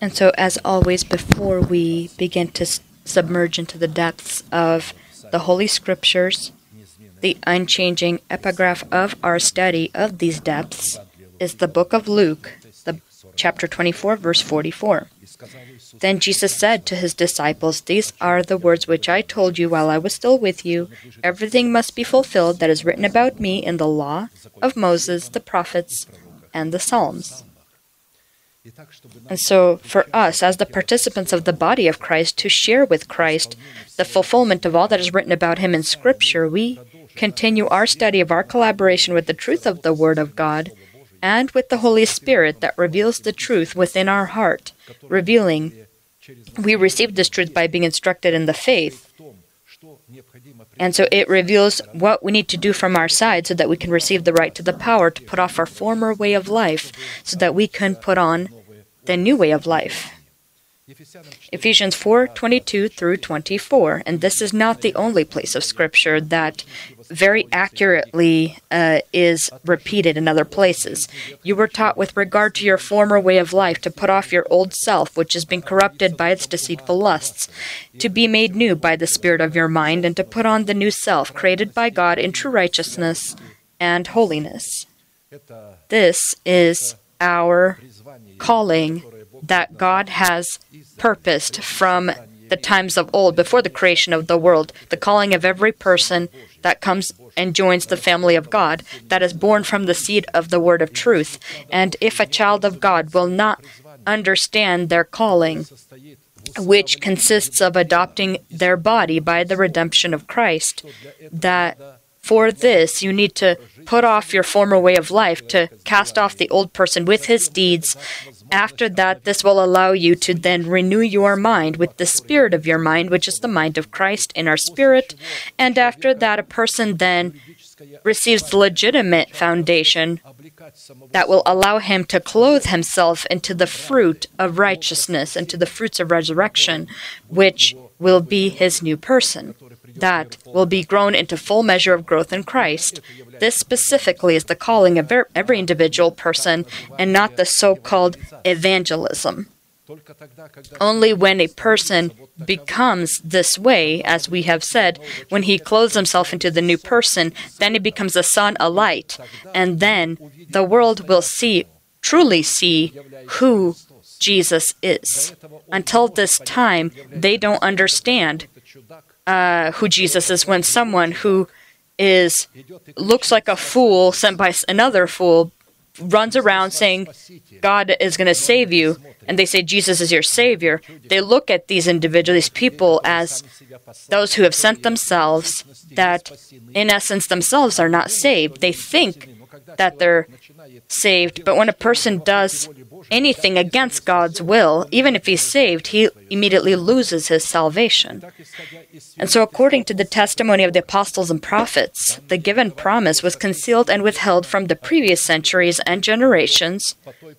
And so, as always, before we begin to submerge into the depths of the Holy Scriptures, the unchanging epigraph of our study of these depths is the book of Luke, chapter 24, verse 44. Then Jesus said to his disciples, "These are the words which I told you while I was still with you. Everything must be fulfilled that is written about me in the law of Moses, the prophets, and the Psalms." And so, for us, as the participants of the body of Christ, to share with Christ the fulfillment of all that is written about Him in Scripture, we continue our study of our collaboration with the truth of the Word of God and with the Holy Spirit that reveals the truth within our heart, revealing we receive this truth by being instructed in the faith. And so it reveals what we need to do from our side so that we can receive the right to the power to put off our former way of life so that we can put on the new way of life. Ephesians 4:22 through 24. And this is not the only place of Scripture that very accurately is repeated in other places. You were taught with regard to your former way of life to put off your old self, which has been corrupted by its deceitful lusts, to be made new by the spirit of your mind, and to put on the new self, created by God in true righteousness and holiness. This is our calling that God has purposed from the times of old, before the creation of the world, the calling of every person that comes and joins the family of God, that is born from the seed of the word of truth. And if a child of God will not understand their calling, which consists of adopting their body by the redemption of Christ, that for this, you need to put off your former way of life, to cast off the old person with his deeds. After that, this will allow you to then renew your mind with the spirit of your mind, which is the mind of Christ in our spirit. And after that, a person then receives the legitimate foundation that will allow him to clothe himself into the fruit of righteousness, into the fruits of resurrection, which will be his new person, that will be grown into full measure of growth in Christ. This specifically is the calling of every individual person, and not the so-called evangelism. Only when a person becomes this way, as we have said, when he clothes himself into the new person, then he becomes a son, a light, and then the world will see, truly see, who Jesus is. Until this time, they don't understand who Jesus is. When someone who looks like a fool sent by another fool runs around saying, "God is going to save you," and they say, "Jesus is your Savior," they look at these individuals, these people, as those who have sent themselves, that in essence themselves are not saved. They think that they're saved, but when a person does anything against God's will, even if he's saved, he immediately loses his salvation. And so, according to the testimony of the apostles and prophets, the given promise was concealed and withheld from the previous centuries and generations.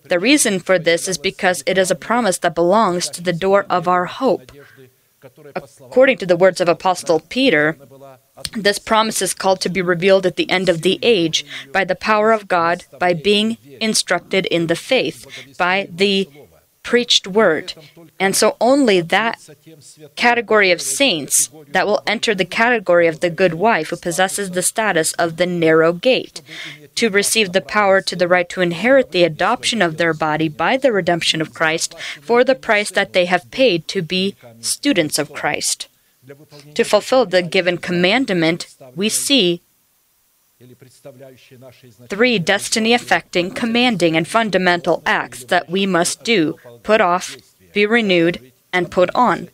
The reason for this is because it is a promise that belongs to the door of our hope. According to the words of Apostle Peter, this promise is called to be revealed at the end of the age by the power of God, by being instructed in the faith, by the preached word. And so only that category of saints that will enter the category of the good wife who possesses the status of the narrow gate, to receive the power to the right to inherit the adoption of their body by the redemption of Christ for the price that they have paid to be students of Christ. To fulfill the given commandment, we see three destiny-affecting, commanding, and fundamental acts that we must do: put off, be renewed, and put on.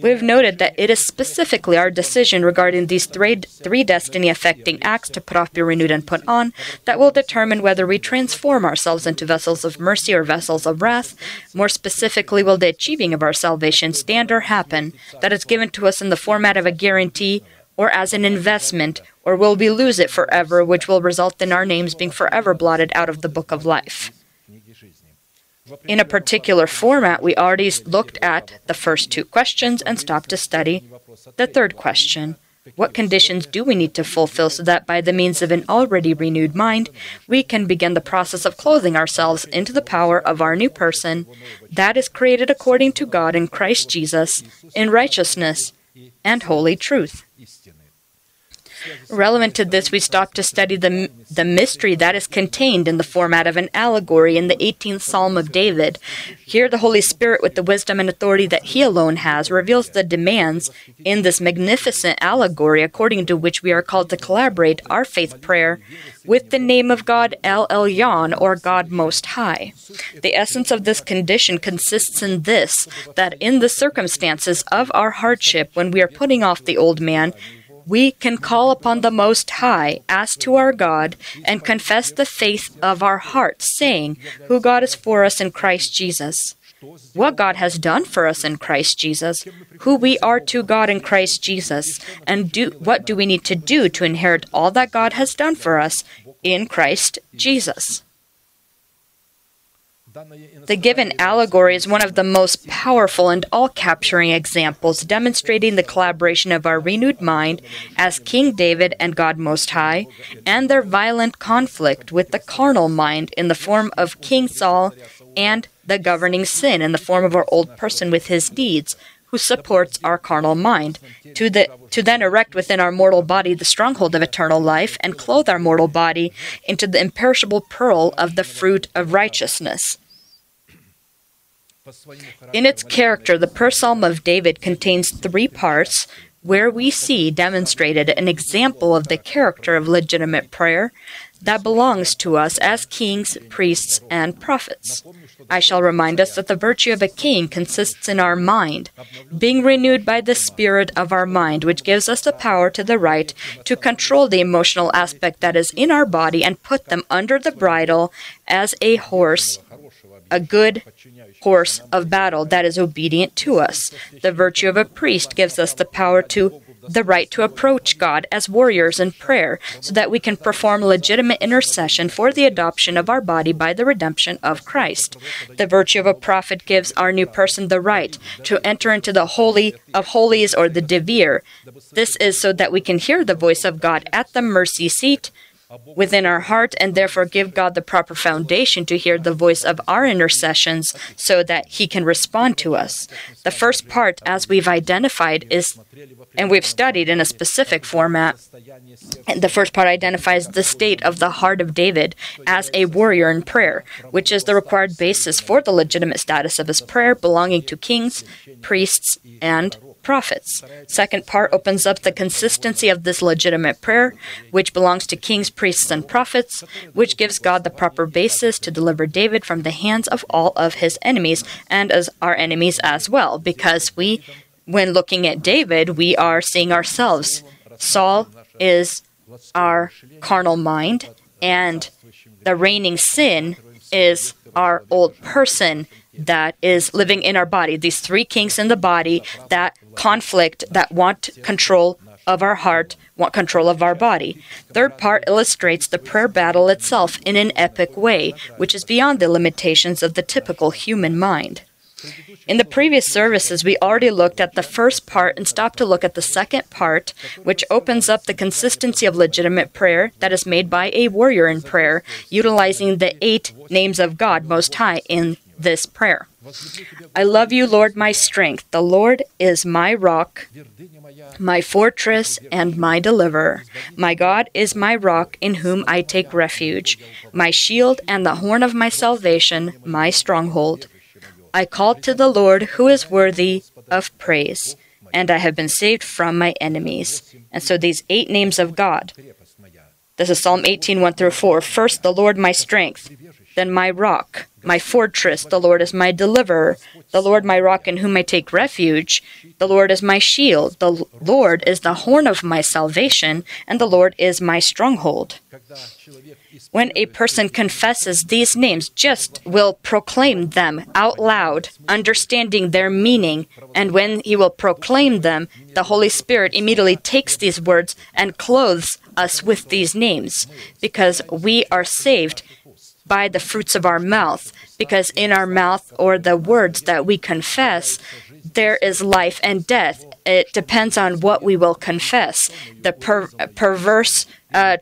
We have noted that it is specifically our decision regarding these three destiny-affecting acts, to put off, be renewed, and put on, that will determine whether we transform ourselves into vessels of mercy or vessels of wrath. More specifically, will the achieving of our salvation stand or happen, that is given to us in the format of a guarantee or as an investment, or will we lose it forever, which will result in our names being forever blotted out of the book of life? In a particular format, we already looked at the first two questions and stopped to study the third question, What conditions do we need to fulfill so that by the means of an already renewed mind, we can begin the process of clothing ourselves into the power of our new person that is created according to God in Christ Jesus, in righteousness and holy truth? Relevant to this, we stopped to study the mystery that is contained in the format of an allegory in the 18th Psalm of David. Here the Holy Spirit, with the wisdom and authority that He alone has, reveals the demands in this magnificent allegory, according to which we are called to collaborate our faith prayer with the name of God El Elyon, or God Most High. The essence of this condition consists in this, that in the circumstances of our hardship, when we are putting off the old man, we can call upon the Most High as to our God and confess the faith of our hearts, saying, who God is for us in Christ Jesus, what God has done for us in Christ Jesus, who we are to God in Christ Jesus, and what do we need to do to inherit all that God has done for us in Christ Jesus. The given allegory is one of the most powerful and all-capturing examples, demonstrating the collaboration of our renewed mind as King David and God Most High, and their violent conflict with the carnal mind in the form of King Saul and the governing sin in the form of our old person with his deeds, who supports our carnal mind, to then erect within our mortal body the stronghold of eternal life and clothe our mortal body into the imperishable pearl of the fruit of righteousness. In its character, the First Psalm of David contains three parts where we see demonstrated an example of the character of legitimate prayer that belongs to us as kings, priests, and prophets. I shall remind us that the virtue of a king consists in our mind, being renewed by the spirit of our mind, which gives us the power to the right to control the emotional aspect that is in our body and put them under the bridle as a horse, a good horse of battle that is obedient to us. The virtue of a priest gives us the right to approach God as warriors in prayer, so that we can perform legitimate intercession for the adoption of our body by the redemption of Christ. The virtue of a prophet gives our new person the right to enter into the Holy of Holies, or the Devir. This is so that we can hear the voice of God at the mercy seat within our heart, and therefore give God the proper foundation to hear the voice of our intercessions so that He can respond to us. The first part, as we've identified, is, and we've studied in a specific format, and the first part identifies the state of the heart of David as a warrior in prayer, which is the required basis for the legitimate status of his prayer belonging to kings, priests, and prophets. Second part opens up the consistency of this legitimate prayer, which belongs to kings, priests, and prophets, which gives God the proper basis to deliver David from the hands of all of his enemies, and as our enemies as well, because we, when looking at David, we are seeing ourselves. Saul is our carnal mind, and the reigning sin is our old person that is living in our body. These three kings in the body that conflict, that want control of our heart, want control of our body. Third part illustrates the prayer battle itself in an epic way, which is beyond the limitations of the typical human mind. In the previous services, we already looked at the first part and stopped to look at the second part, which opens up the consistency of legitimate prayer that is made by a warrior in prayer, utilizing the 8 names of God Most High in this prayer. I love you, Lord, my strength. The Lord is my rock, my fortress, and my deliverer. My God is my rock, in whom I take refuge, my shield and the horn of my salvation, my stronghold. I called to the Lord, who is worthy of praise, and I have been saved from my enemies. And so these 8 names of God. This is Psalm 18:1-4. First, the Lord, my strength. Then my rock, my fortress, the Lord is my deliverer, the Lord my rock in whom I take refuge, the Lord is my shield, the Lord is the horn of my salvation, and the Lord is my stronghold. When a person confesses these names, just will proclaim them out loud, understanding their meaning, and when he will proclaim them, the Holy Spirit immediately takes these words and clothes us with these names, because we are saved by the fruits of our mouth, because in our mouth, or the words that we confess, there is life and death, it depends on what we will confess, the perverse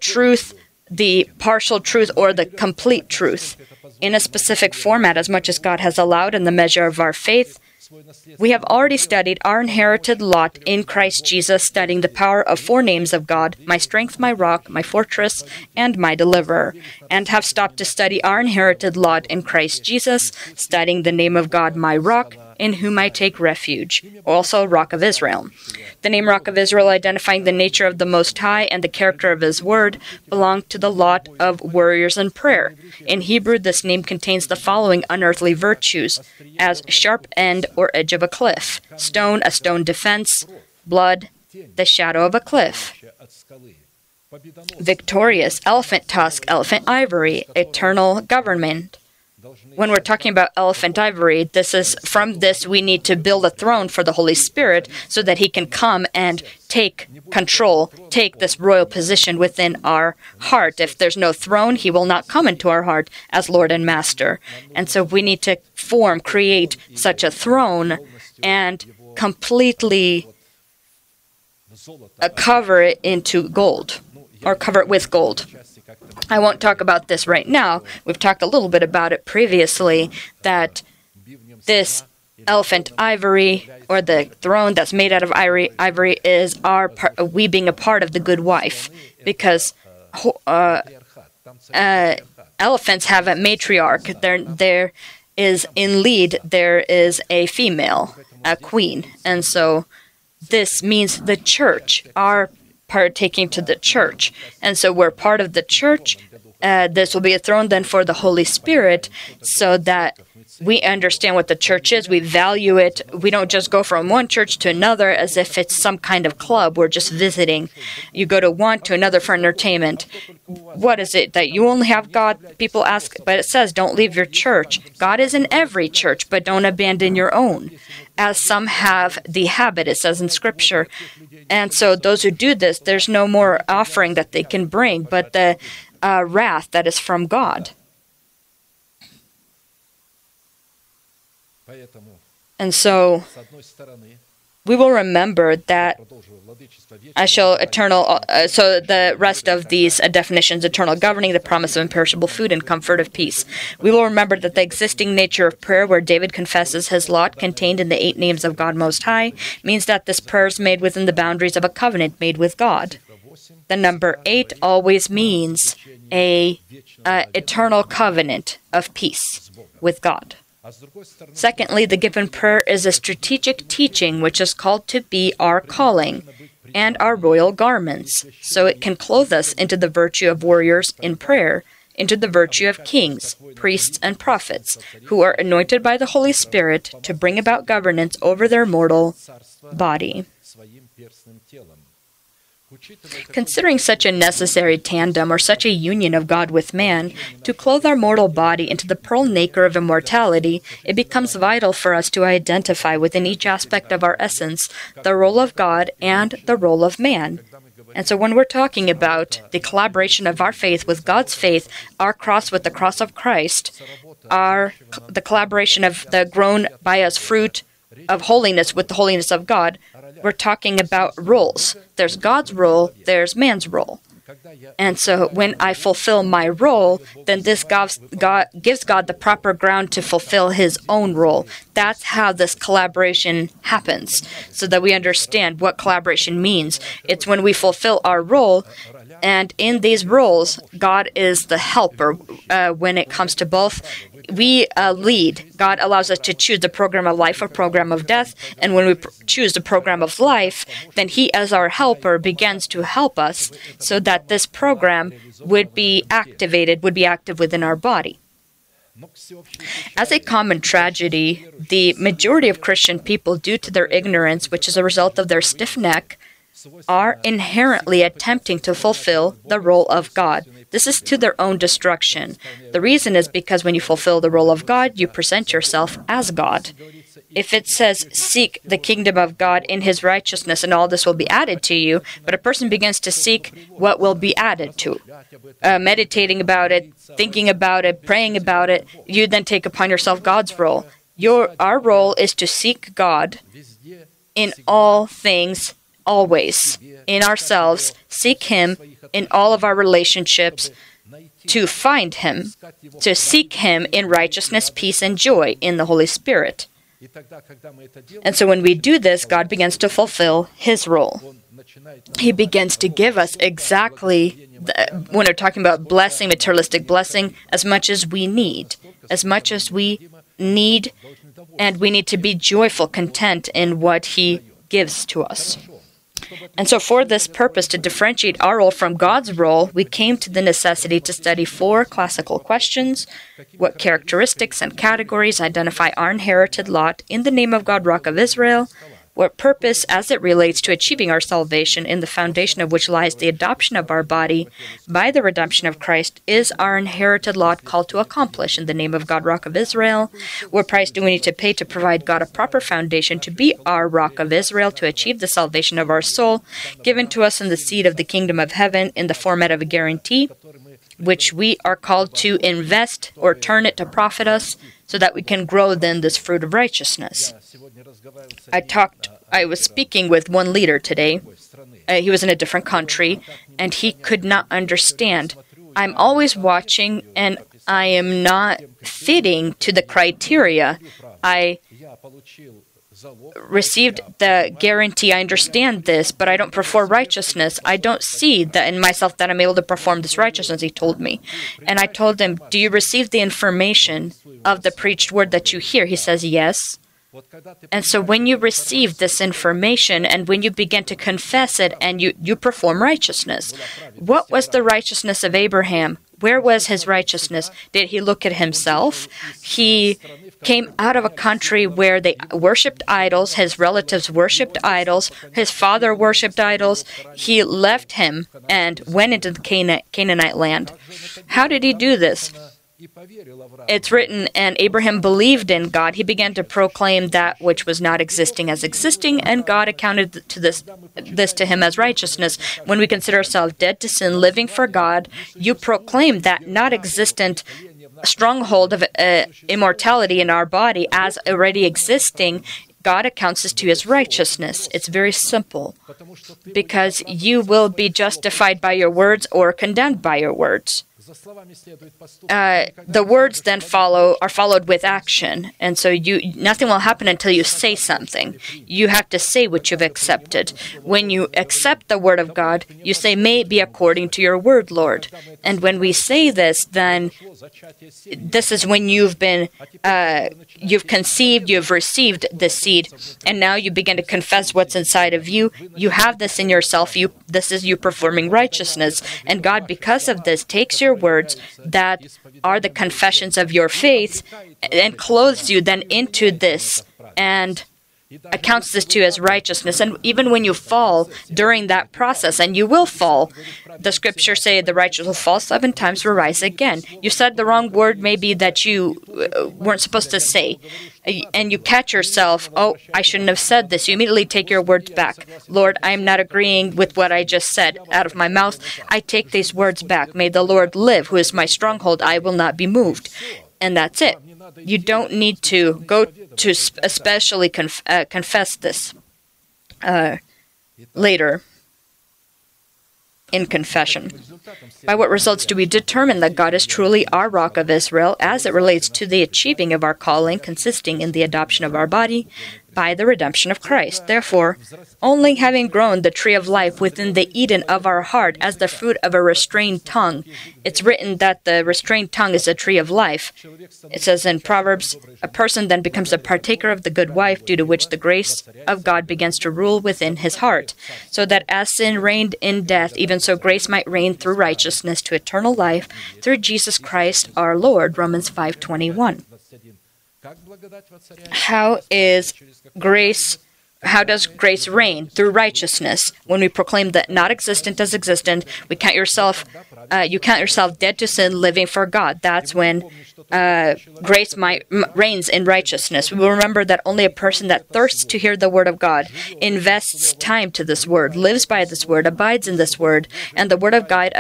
truth, the partial truth, or the complete truth. In a specific format, as much as God has allowed in the measure of our faith, we have already studied our inherited lot in Christ Jesus, studying the power of four names of God, my strength, my rock, my fortress, and my deliverer, and have stopped to study our inherited lot in Christ Jesus, studying the name of God, my rock, in whom I take refuge, also Rock of Israel. The name Rock of Israel, identifying the nature of the Most High and the character of His Word, belonged to the lot of warriors in prayer. In Hebrew, this name contains the following unearthly virtues, as sharp end or edge of a cliff, stone, a stone defense, blood, the shadow of a cliff. Victorious, elephant tusk, elephant ivory, eternal government. When we're talking about elephant ivory, from this we need to build a throne for the Holy Spirit so that He can come and take control, take this royal position within our heart. If there's no throne, He will not come into our heart as Lord and Master. And so we need to create such a throne and completely cover it with gold. I won't talk about this right now. We've talked a little bit about it previously, that this elephant ivory, or the throne that's made out of ivory, is we being a part of the good wife, because elephants have a matriarch. There is in lead, there is a female, a queen. And so this means the church, our partaking to the church. And so we're part of the church. This will be a throne then for the Holy Spirit, so that we understand what the church is. We value it. We don't just go from one church to another as if it's some kind of club. We're just visiting. You go to one to another for entertainment. What is it that you only have God? People ask, but it says, don't leave your church. God is in every church, but don't abandon your own, as some have the habit, it says in Scripture. And so those who do this, there's no more offering that they can bring, but the wrath that is from God. And so we will remember that so the rest of these definitions, eternal governing, the promise of imperishable food and comfort of peace. We will remember that the existing nature of prayer, where David confesses his lot contained in the 8 names of God Most High, means that this prayer is made within the boundaries of a covenant made with God. The number 8 always means an eternal covenant of peace with God. Secondly, the given prayer is a strategic teaching which is called to be our calling and our royal garments, so it can clothe us into the virtue of warriors in prayer, into the virtue of kings, priests, and prophets, who are anointed by the Holy Spirit to bring about governance over their mortal body. Considering such a necessary tandem, or such a union of God with man, to clothe our mortal body into the pearl nacre of immortality, it becomes vital for us to identify within each aspect of our essence the role of God and the role of man. And so when we're talking about the collaboration of our faith with God's faith, our cross with the cross of Christ, the collaboration of the grown by us fruit of holiness with the holiness of God, we're talking about roles. There's God's role, there's man's role. And so when I fulfill my role, then this gives God the proper ground to fulfill His own role. That's how this collaboration happens, so that we understand what collaboration means. It's when we fulfill our role, and in these roles, God is the helper when it comes to both. We lead. God allows us to choose the program of life or program of death, and when we choose the program of life, then He, as our helper, begins to help us so that this program would be active within our body. As a common tragedy, the majority of Christian people, due to their ignorance, which is a result of their stiff neck, are inherently attempting to fulfill the role of God. This is to their own destruction. The reason is because when you fulfill the role of God, you present yourself as God. If it says, seek the kingdom of God in His righteousness, and all this will be added to you, but a person begins to seek what will be added to, meditating about it, thinking about it, praying about it, you then take upon yourself God's role. Our role is to seek God in all things, always, in ourselves, seek Him in all of our relationships, to find Him, to seek Him in righteousness, peace, and joy in the Holy Spirit. And so when we do this, God begins to fulfill His role. He begins to give us exactly, when we're talking about blessing, materialistic blessing, as much as we need, and we need to be joyful, content in what He gives to us. And so for this purpose, to differentiate our role from God's role, we came to the necessity to study four classical questions: what characteristics and categories identify our inherited lot in the name of God, Rock of Israel; what purpose as it relates to achieving our salvation, in the foundation of which lies the adoption of our body by the redemption of Christ, is our inherited lot called to accomplish in the name of God, Rock of Israel; what price do we need to pay to provide God a proper foundation to be our Rock of Israel, to achieve the salvation of our soul, given to us in the seed of the kingdom of heaven in the format of a guarantee, which we are called to invest or turn it to profit us, so that we can grow then this fruit of righteousness. I was speaking with one leader today. He was in a different country, and he could not understand. I'm always watching, and I am not fitting to the criteria. I received the guarantee, I understand this, but I don't perform righteousness. I don't see that in myself that I'm able to perform this righteousness, he told me. And I told him, do you receive the information of the preached word that you hear? He says, yes. And so when you receive this information, and when you begin to confess it, and you perform righteousness. What was the righteousness of Abraham? Where was his righteousness? Did he look at himself? He came out of a country where they worshipped idols, his relatives worshipped idols, his father worshipped idols. He left him and went into the Canaanite land. How did he do this? It's written, and Abraham believed in God. He began to proclaim that which was not existing as existing, and God accounted this to him as righteousness. When we consider ourselves dead to sin, living for God, you proclaim that not existent stronghold of immortality in our body as already existing. God accounts this to His righteousness. It's very simple, because you will be justified by your words or condemned by your words. The words then are followed with action, and so nothing will happen until you say something. You have to say what you've accepted. When you accept the word of God, you say, "May it be according to your word, Lord." And when we say this, then this is when you've conceived, you've received the seed, and now you begin to confess what's inside of you. You have this in yourself. This is you performing righteousness, and God, because of this, takes your words that are the confessions of your faith and clothes you then into this and accounts this to you as righteousness. And even when you fall during that process, and you will fall, the scriptures say the righteous will fall 7 times, will rise again. You said the wrong word, maybe that you weren't supposed to say, and you catch yourself, oh, I shouldn't have said this. You immediately take your words back. Lord, I am not agreeing with what I just said out of my mouth. I take these words back. May the Lord live, who is my stronghold. I will not be moved. And that's it. You don't need to go to especially confess this later in confession. By what results do we determine that God is truly our Rock of Israel as it relates to the achieving of our calling, consisting in the adoption of our body by the redemption of Christ? Therefore, only having grown the tree of life within the Eden of our heart as the fruit of a restrained tongue. It's written that the restrained tongue is a tree of life. It says in Proverbs, a person then becomes a partaker of the good wife, due to which the grace of God begins to rule within his heart, so that as sin reigned in death, even so grace might reign through righteousness to eternal life, through Jesus Christ our Lord. Romans 5:21. How does grace reign? Through righteousness. When we proclaim that not existent as existent, we count yourself, you count yourself dead to sin, living for God. That's when grace reigns in righteousness. We will remember that only a person that thirsts to hear the word of God, invests time to this word, lives by this word, abides in this word, and the word of God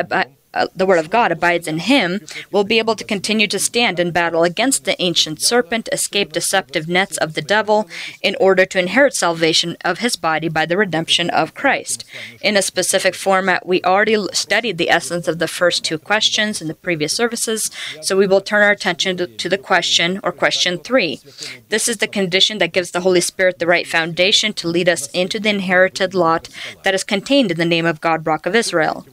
the Word of God abides in him, will be able to continue to stand in battle against the ancient serpent, escape deceptive nets of the devil, in order to inherit salvation of his body by the redemption of Christ. In a specific format, we already studied the essence of the first two questions in the previous services, so we will turn our attention to the question, or question 3. This is the condition that gives the Holy Spirit the right foundation to lead us into the inherited lot that is contained in the name of God, Rock of Israel.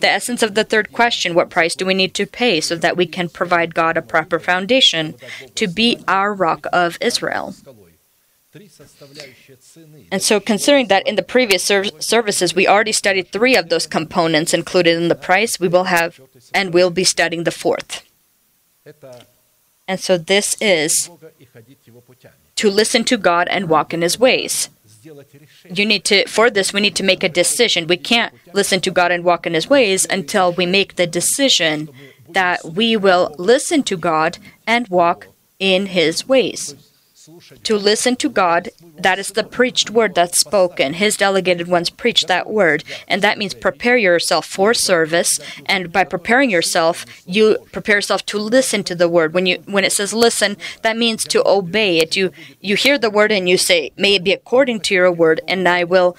The essence of the third question, what price do we need to pay so that we can provide God a proper foundation to be our Rock of Israel? And so, considering that in the previous services we already studied three of those components included in the price, we will have, and we'll be studying the fourth. And so this is to listen to God and walk in His ways. For this, we need to make a decision. We can't listen to God and walk in His ways until we make the decision that we will listen to God and walk in His ways. To listen to God, that is the preached word that's spoken. His delegated ones preach that word, and that means prepare yourself for service. And by preparing yourself, you prepare yourself to listen to the word. When it says listen, that means to obey it. You hear the word and you say, "May it be according to your word, and I will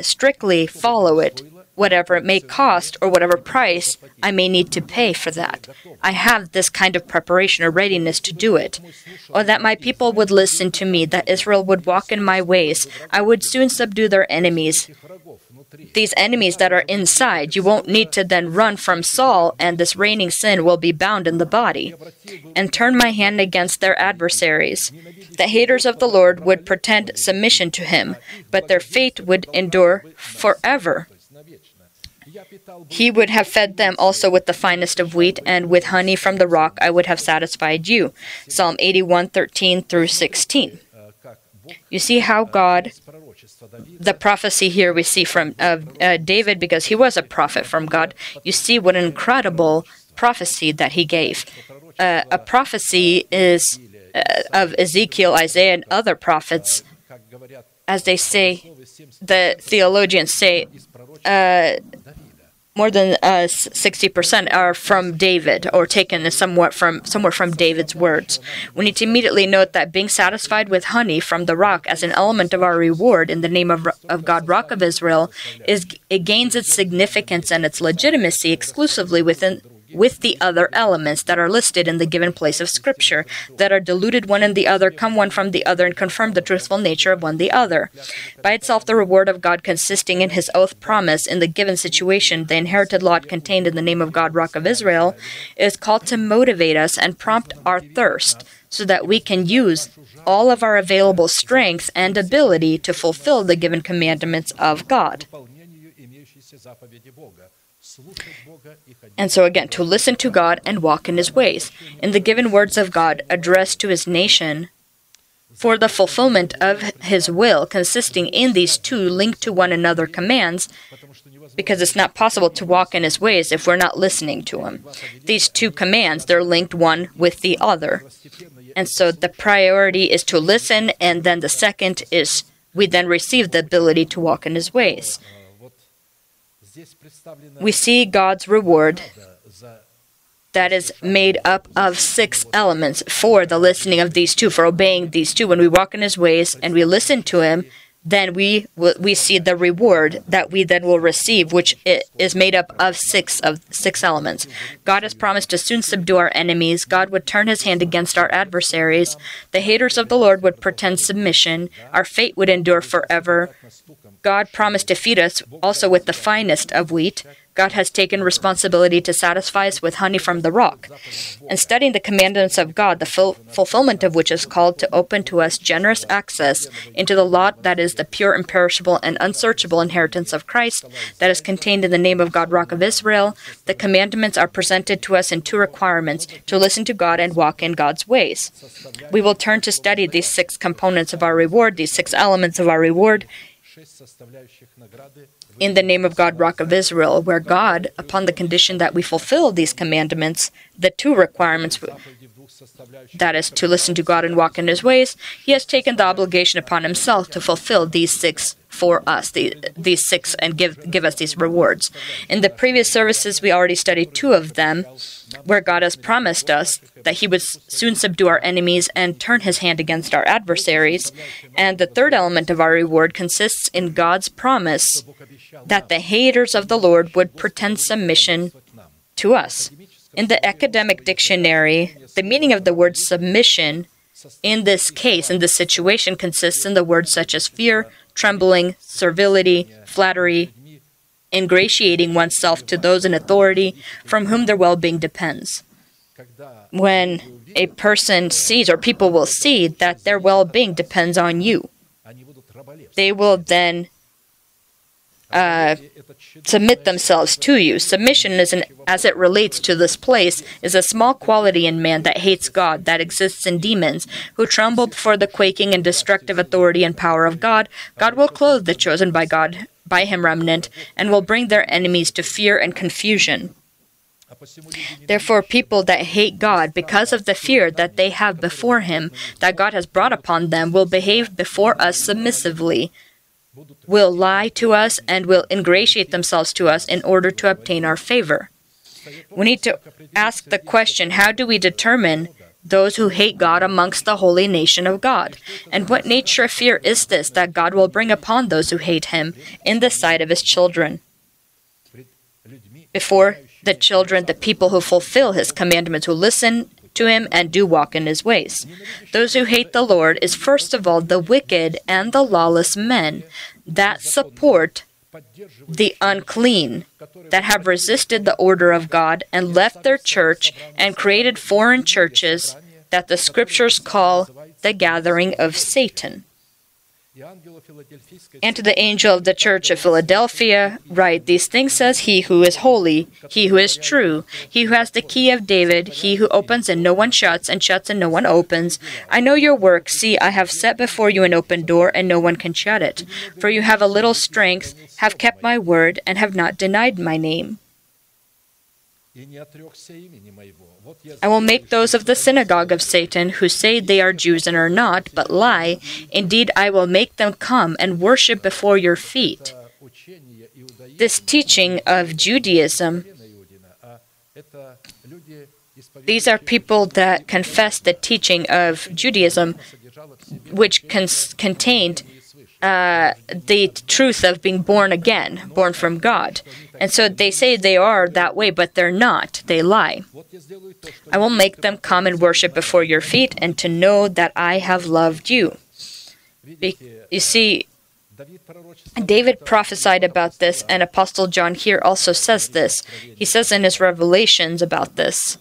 strictly follow it, whatever it may cost or whatever price I may need to pay for that. I have this kind of preparation or readiness to do it. Or that my people would listen to me, that Israel would walk in my ways. I would soon subdue their enemies, these enemies that are inside. You won't need to then run from Saul, and this reigning sin will be bound in the body. And turn my hand against their adversaries. The haters of the Lord would pretend submission to him, but their fate would endure forever. He would have fed them also with the finest of wheat, and with honey from the rock I would have satisfied you. Psalm 81:13-16. You see how God, the prophecy here we see from David, because he was a prophet from God. You see what an incredible prophecy that he gave. A prophecy is of Ezekiel, Isaiah, and other prophets. As they say, the theologians say, more than 60% are from David, or taken somewhere from David's words. We need to immediately note that being satisfied with honey from the rock as an element of our reward in the name of God, Rock of Israel, gains its significance and its legitimacy exclusively with the other elements that are listed in the given place of Scripture, that are diluted one and the other, come one from the other, and confirm the truthful nature of one the other. By itself, the reward of God consisting in His oath promise in the given situation, the inherited lot contained in the name of God, Rock of Israel, is called to motivate us and prompt our thirst, so that we can use all of our available strength and ability to fulfill the given commandments of God. And so again, to listen to God and walk in His ways, in the given words of God addressed to His nation, for the fulfillment of His will, consisting in these two linked to one another commands, because it's not possible to walk in His ways if we're not listening to Him. These two commands, they're linked one with the other. And so the priority is to listen, and then the second is we then receive the ability to walk in His ways. We see God's reward that is made up of 6 elements for the listening of these two, for obeying these two. When we walk in His ways and we listen to Him, then we see the reward that we then will receive, which is made up of 6 elements. God has promised to soon subdue our enemies. God would turn His hand against our adversaries. The haters of the Lord would pretend submission. Our fate would endure forever. God promised to feed us also with the finest of wheat. God has taken responsibility to satisfy us with honey from the rock. And studying the commandments of God, the fulfillment of which is called to open to us generous access into the lot that is the pure, imperishable, and unsearchable inheritance of Christ that is contained in the name of God, Rock of Israel, the commandments are presented to us in 2 requirements: to listen to God and walk in God's ways. We will turn to study these 6 components of our reward, these 6 elements of our reward, in the name of God, Rock of Israel, where God, upon the condition that we fulfill these commandments, the 2 requirements, that is, to listen to God and walk in His ways, He has taken the obligation upon Himself to fulfill these 6 for us, these six, and give us these rewards. In the previous services, we already studied two of them, where God has promised us that he would soon subdue our enemies and turn his hand against our adversaries. And the third element of our reward consists in God's promise that the haters of the Lord would pretend submission to us. In the academic dictionary, the meaning of the word submission in this case, in this situation, consists in the words such as fear, trembling, servility, flattery, ingratiating oneself to those in authority from whom their well-being depends. When a person sees, or people will see, that their well-being depends on you, they will then submit themselves to you. Submission, as it relates to this place, is a small quality in man that hates God, that exists in demons, who tremble before the quaking and destructive authority and power of God. God will clothe the chosen by God, by him remnant, and will bring their enemies to fear and confusion. Therefore, people that hate God, because of the fear that they have before him, that God has brought upon them, will behave before us submissively, will lie to us, and will ingratiate themselves to us in order to obtain our favor. We need to ask the question, how do we determine those who hate God amongst the holy nation of God? And what nature of fear is this that God will bring upon those who hate him in the sight of his children? Before the children, the people who fulfill his commandments, who listen to him and do walk in his ways. Those who hate the Lord is first of all the wicked and the lawless men that support the unclean, that have resisted the order of God and left their church and created foreign churches that the scriptures call the gathering of Satan. And to the angel of the church of Philadelphia, write these things, says he who is holy, he who is true, he who has the key of David, he who opens and no one shuts, and shuts and no one opens. I know your work. See, I have set before you an open door, and no one can shut it. For you have a little strength, have kept my word, and have not denied my name. I will make those of the synagogue of Satan, who say they are Jews and are not, but lie. Indeed, I will make them come and worship before your feet. This teaching of Judaism, these are people that confess the teaching of Judaism, which contained the truth of being born again, born from God. And so they say they are that way, but they're not. They lie. I will make them come and worship before your feet, and to know that I have loved you. You see, David prophesied about this, and Apostle John here also says this. He says in his Revelations about this,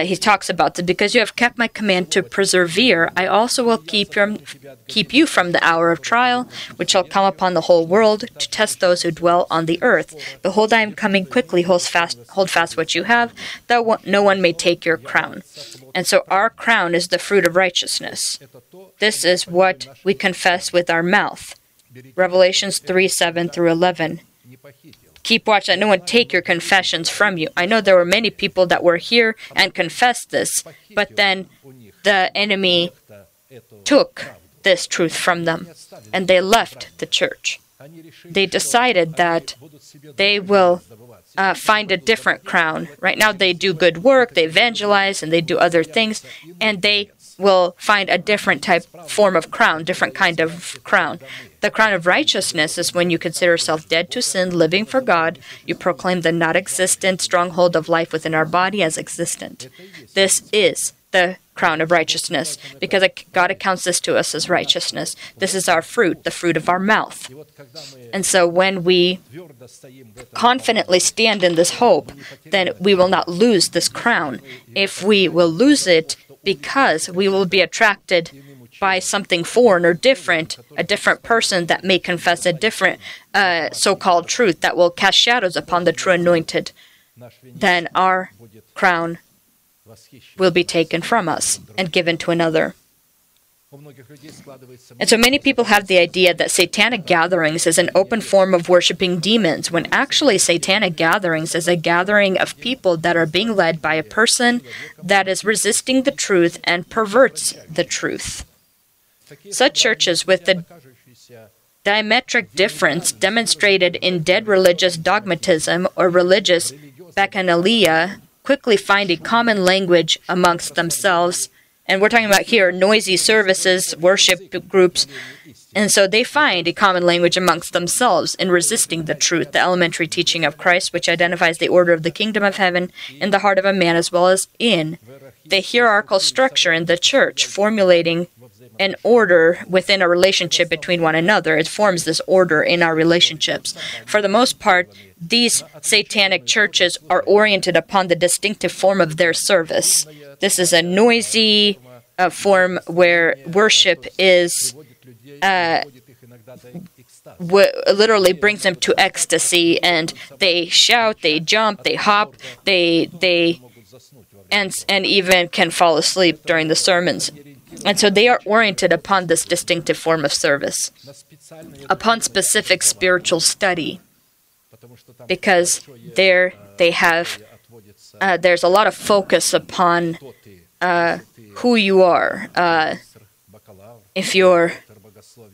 he talks about it, because you have kept my command to persevere, I also will keep you from the hour of trial, which shall come upon the whole world, to test those who dwell on the earth. Behold, I am coming quickly, hold fast what you have, that no one may take your crown. And so our crown is the fruit of righteousness. This is what we confess with our mouth. Revelations 3:7-11. Keep watch that no one take your confessions from you. I know there were many people that were here and confessed this, but then the enemy took this truth from them, and they left the church. They decided that they will find a different crown. Right now they do good work, they evangelize, and they do other things, and they will find a different form of crown, different kind of crown. The crown of righteousness is when you consider yourself dead to sin, living for God. You proclaim the non-existent stronghold of life within our body as existent. This is the crown of righteousness, because God accounts this to us as righteousness. This is our fruit, the fruit of our mouth. And so when we confidently stand in this hope, then we will not lose this crown. If we will lose it, because we will be attracted by something foreign or different, a different person that may confess a different so-called truth that will cast shadows upon the true anointed, then our crown will be taken from us and given to another. And so many people have the idea that satanic gatherings is an open form of worshiping demons, when actually satanic gatherings is a gathering of people that are being led by a person that is resisting the truth and perverts the truth. Such churches with the diametric difference demonstrated in dead religious dogmatism or religious bacchanalia quickly find a common language amongst themselves. And we're talking about here noisy services, worship groups. And so they find a common language amongst themselves in resisting the truth, the elementary teaching of Christ, which identifies the order of the kingdom of heaven in the heart of a man as well as in the hierarchical structure in the church, formulating an order within a relationship between one another. It forms this order in our relationships. For the most part, these satanic churches are oriented upon the distinctive form of their service. This is a noisy form where worship is literally brings them to ecstasy, and they shout, they jump, they hop, they even can fall asleep during the sermons. And so they are oriented upon this distinctive form of service, upon specific spiritual study, because there they have there's a lot of focus upon who you are, if you're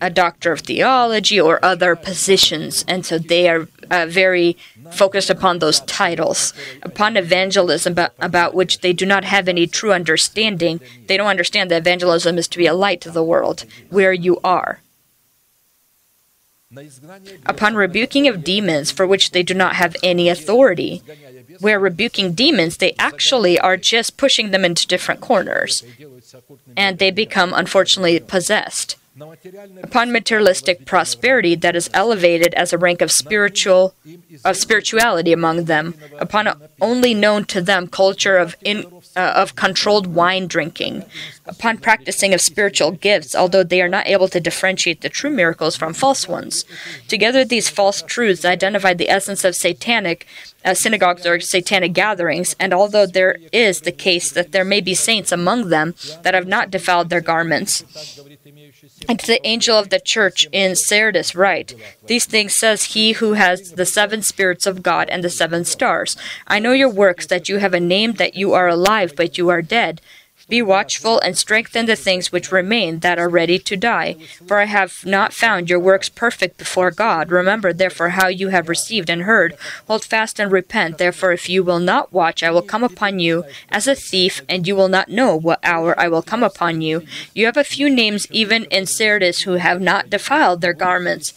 a doctor of theology or other positions, and so they are very focused upon those titles, upon evangelism, about which they do not have any true understanding. They don't understand that evangelism is to be a light to the world where you are. Upon rebuking of demons for which they do not have any authority. Where rebuking demons, they actually are just pushing them into different corners, and they become unfortunately possessed. Upon materialistic prosperity that is elevated as a rank of spirituality among them, upon only known to them culture of controlled wine drinking, upon practicing of spiritual gifts, although they are not able to differentiate the true miracles from false ones. Together, these false truths identify the essence of satanic synagogues or satanic gatherings, and although there is the case that there may be saints among them that have not defiled their garments, and to the angel of the church in Sardis write, "These things says he who has the seven spirits of God and the seven stars. I know your works, that you have a name, that you are alive, but you are dead. Be watchful and strengthen the things which remain that are ready to die. For I have not found your works perfect before God. Remember, therefore, how you have received and heard. Hold fast and repent. Therefore, if you will not watch, I will come upon you as a thief, and you will not know what hour I will come upon you. You have a few names even in Sardis who have not defiled their garments,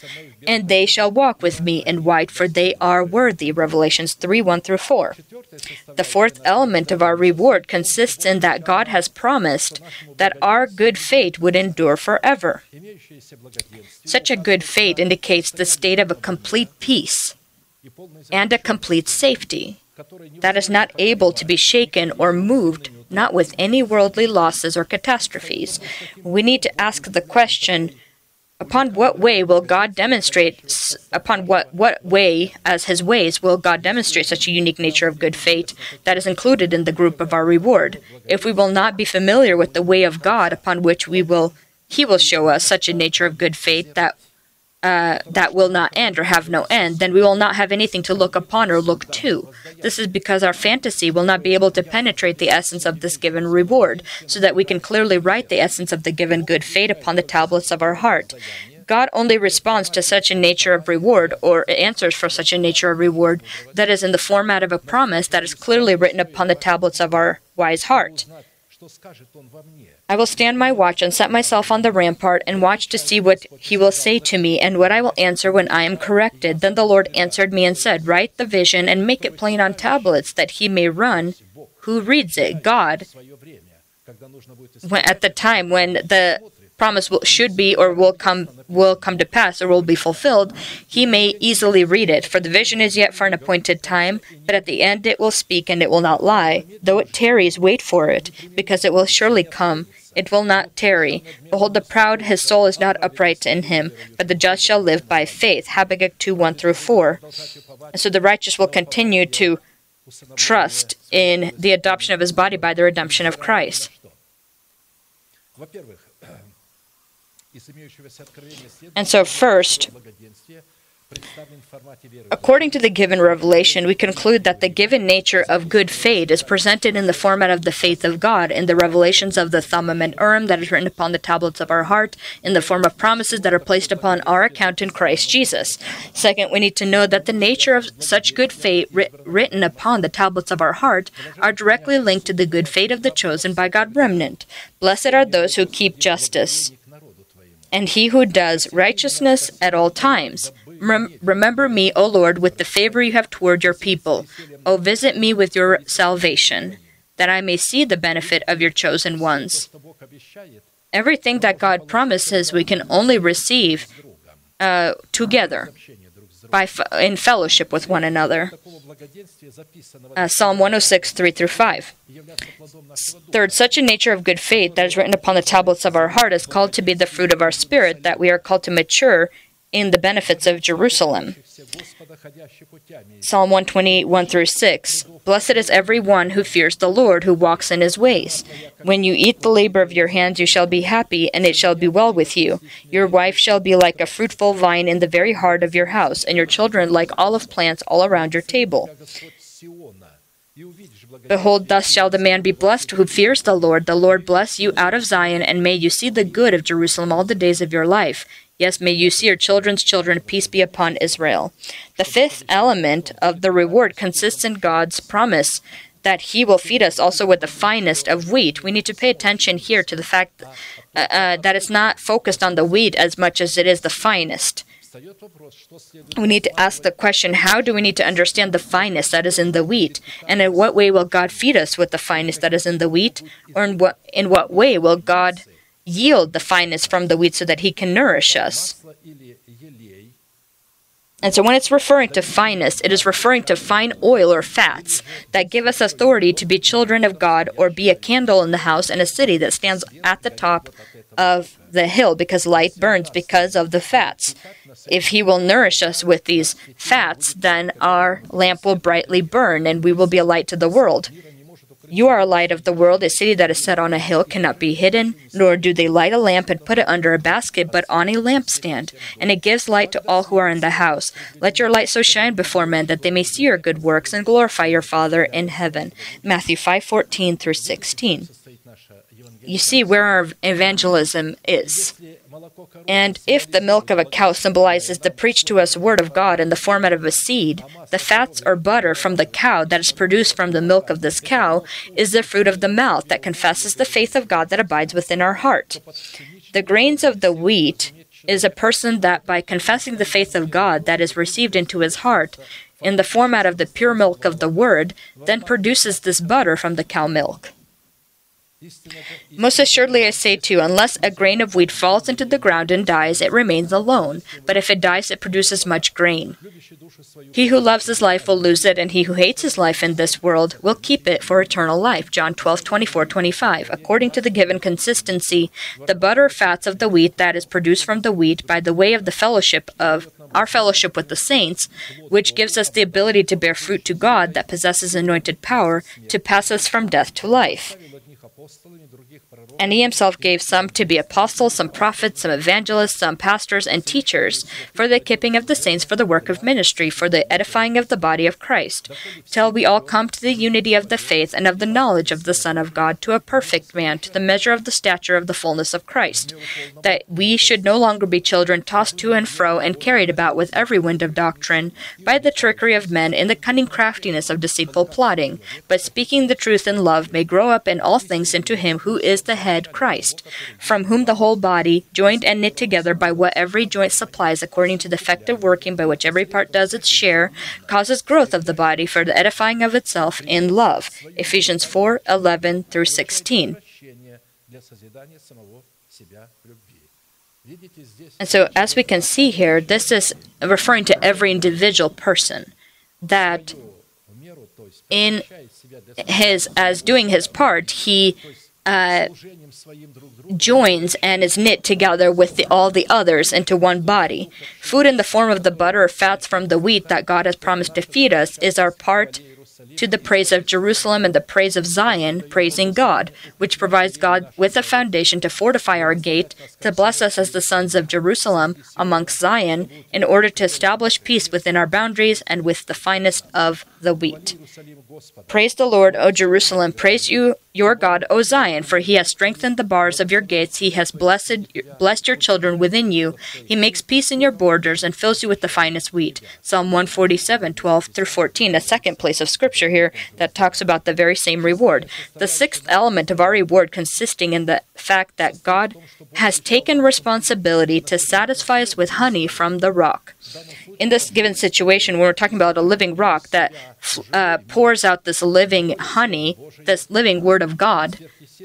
and they shall walk with me in white, for they are worthy." Revelations 3:1-4. The fourth element of our reward consists in that God has promised that our good fate would endure forever. Such a good fate indicates the state of a complete peace and a complete safety that is not able to be shaken or moved, not with any worldly losses or catastrophes. We need to ask the question, upon what way will God demonstrate, upon what way, as His ways, will God demonstrate such a unique nature of good fate that is included in the group of our reward? If we will not be familiar with the way of God upon which He will show us such a nature of good fate that will not end or have no end, then we will not have anything to look upon or look to. This is because our fantasy will not be able to penetrate the essence of this given reward, so that we can clearly write the essence of the given good fate upon the tablets of our heart. God only responds to such a nature of reward, or answers for such a nature of reward, that is in the format of a promise that is clearly written upon the tablets of our wise heart. "I will stand my watch and set myself on the rampart and watch to see what he will say to me and what I will answer when I am corrected. Then the Lord answered me and said, Write the vision and make it plain on tablets that he may run who reads it." God, at the time when the promise will come to pass or will be fulfilled, he may easily read it. "For the vision is yet for an appointed time, but at the end it will speak and it will not lie. Though it tarries, wait for it, because it will surely come. It will not tarry. Behold, the proud, his soul is not upright in him, but the just shall live by faith." Habakkuk 2:1-4. And so the righteous will continue to trust in the adoption of his body by the redemption of Christ. And so first, According to the given revelation, we conclude that the given nature of good faith is presented in the format of the faith of God, in the revelations of the Thummim and Urim that is written upon the tablets of our heart, in the form of promises that are placed upon our account in Christ Jesus. Second, we need to know that the nature of such good faith written upon the tablets of our heart are directly linked to the good faith of the chosen by God remnant. Blessed are those who keep justice, and he who does righteousness at all times. Remember me, O Lord, with the favor you have toward your people. O visit me with your salvation, that I may see the benefit of your chosen ones. Everything that God promises, we can only receive together, in fellowship with one another. Psalm 106, 3-5. Third, such a nature of good faith that is written upon the tablets of our heart is called to be the fruit of our spirit, that we are called to mature in the benefits of Jerusalem. Psalm 128, 1-6. Blessed is every one who fears the Lord, who walks in his ways. When you eat the labor of your hands, you shall be happy, and it shall be well with you. Your wife shall be like a fruitful vine in the very heart of your house, and your children like olive plants all around your table. Behold, thus shall the man be blessed who fears the Lord. The Lord bless you out of Zion, and may you see the good of Jerusalem all the days of your life. Yes, may you see your children's children, peace be upon Israel. The fifth element of the reward consists in God's promise that He will feed us also with the finest of wheat. We need to pay attention here to the fact that it's not focused on the wheat as much as it is the finest. We need to ask the question, how do we need to understand the finest that is in the wheat? And in what way will God feed us with the finest that is in the wheat? Or in what way will God yield the finest from the wheat so that He can nourish us? And so when it's referring to finest, it is referring to fine oil or fats that give us authority to be children of God or be a candle in the house and a city that stands at the top of the hill, because light burns because of the fats. If He will nourish us with these fats, then our lamp will brightly burn and we will be a light to the world. You are a light of the world. A city that is set on a hill cannot be hidden, nor do they light a lamp and put it under a basket, but on a lampstand, and it gives light to all who are in the house. Let your light so shine before men that they may see your good works and glorify your Father in heaven. Matthew 5:14-16. You see where our evangelism is. And if the milk of a cow symbolizes the preached to us Word of God in the format of a seed, the fats or butter from the cow that is produced from the milk of this cow is the fruit of the mouth that confesses the faith of God that abides within our heart. The grains of the wheat is a person that, by confessing the faith of God that is received into his heart, in the format of the pure milk of the Word, then produces this butter from the cow milk. Most assuredly I say to you, unless a grain of wheat falls into the ground and dies, it remains alone. But if it dies, it produces much grain. He who loves his life will lose it, and he who hates his life in this world will keep it for eternal life. John 12:24-25. According to the given consistency, the butter fats of the wheat that is produced from the wheat by the way of the fellowship of our fellowship with the saints, which gives us the ability to bear fruit to God that possesses anointed power to pass us from death to life. And He Himself gave some to be apostles, some prophets, some evangelists, some pastors and teachers, for the equipping of the saints, for the work of ministry, for the edifying of the body of Christ, till we all come to the unity of the faith and of the knowledge of the Son of God, to a perfect man, to the measure of the stature of the fullness of Christ, that we should no longer be children tossed to and fro and carried about with every wind of doctrine, by the trickery of men and the cunning craftiness of deceitful plotting, but speaking the truth in love may grow up in all things into Him who is the head, Christ, from whom the whole body, joined and knit together by what every joint supplies according to the effective working by which every part does its share, causes growth of the body for the edifying of itself in love. Ephesians 4:11-16. And so, as we can see here, this is referring to every individual person, that in his, as doing his part, he joins and is knit together with all the others into one body. Food in the form of the butter or fats from the wheat that God has promised to feed us is our part to the praise of Jerusalem and the praise of Zion, praising God, which provides God with a foundation to fortify our gate, to bless us as the sons of Jerusalem amongst Zion, in order to establish peace within our boundaries and with the finest of the wheat. Praise the Lord, O Jerusalem, praise you, your God, O Zion, for he has strengthened the bars of your gates, he has blessed your children within you, he makes peace in your borders and fills you with the finest wheat. Psalm 147:12-14, a second place of scripture here that talks about the very same reward. The sixth element of our reward consisting in the fact that God has taken responsibility to satisfy us with honey from the rock. In this given situation, when we're talking about a living rock that pours out this living honey, this living word of God,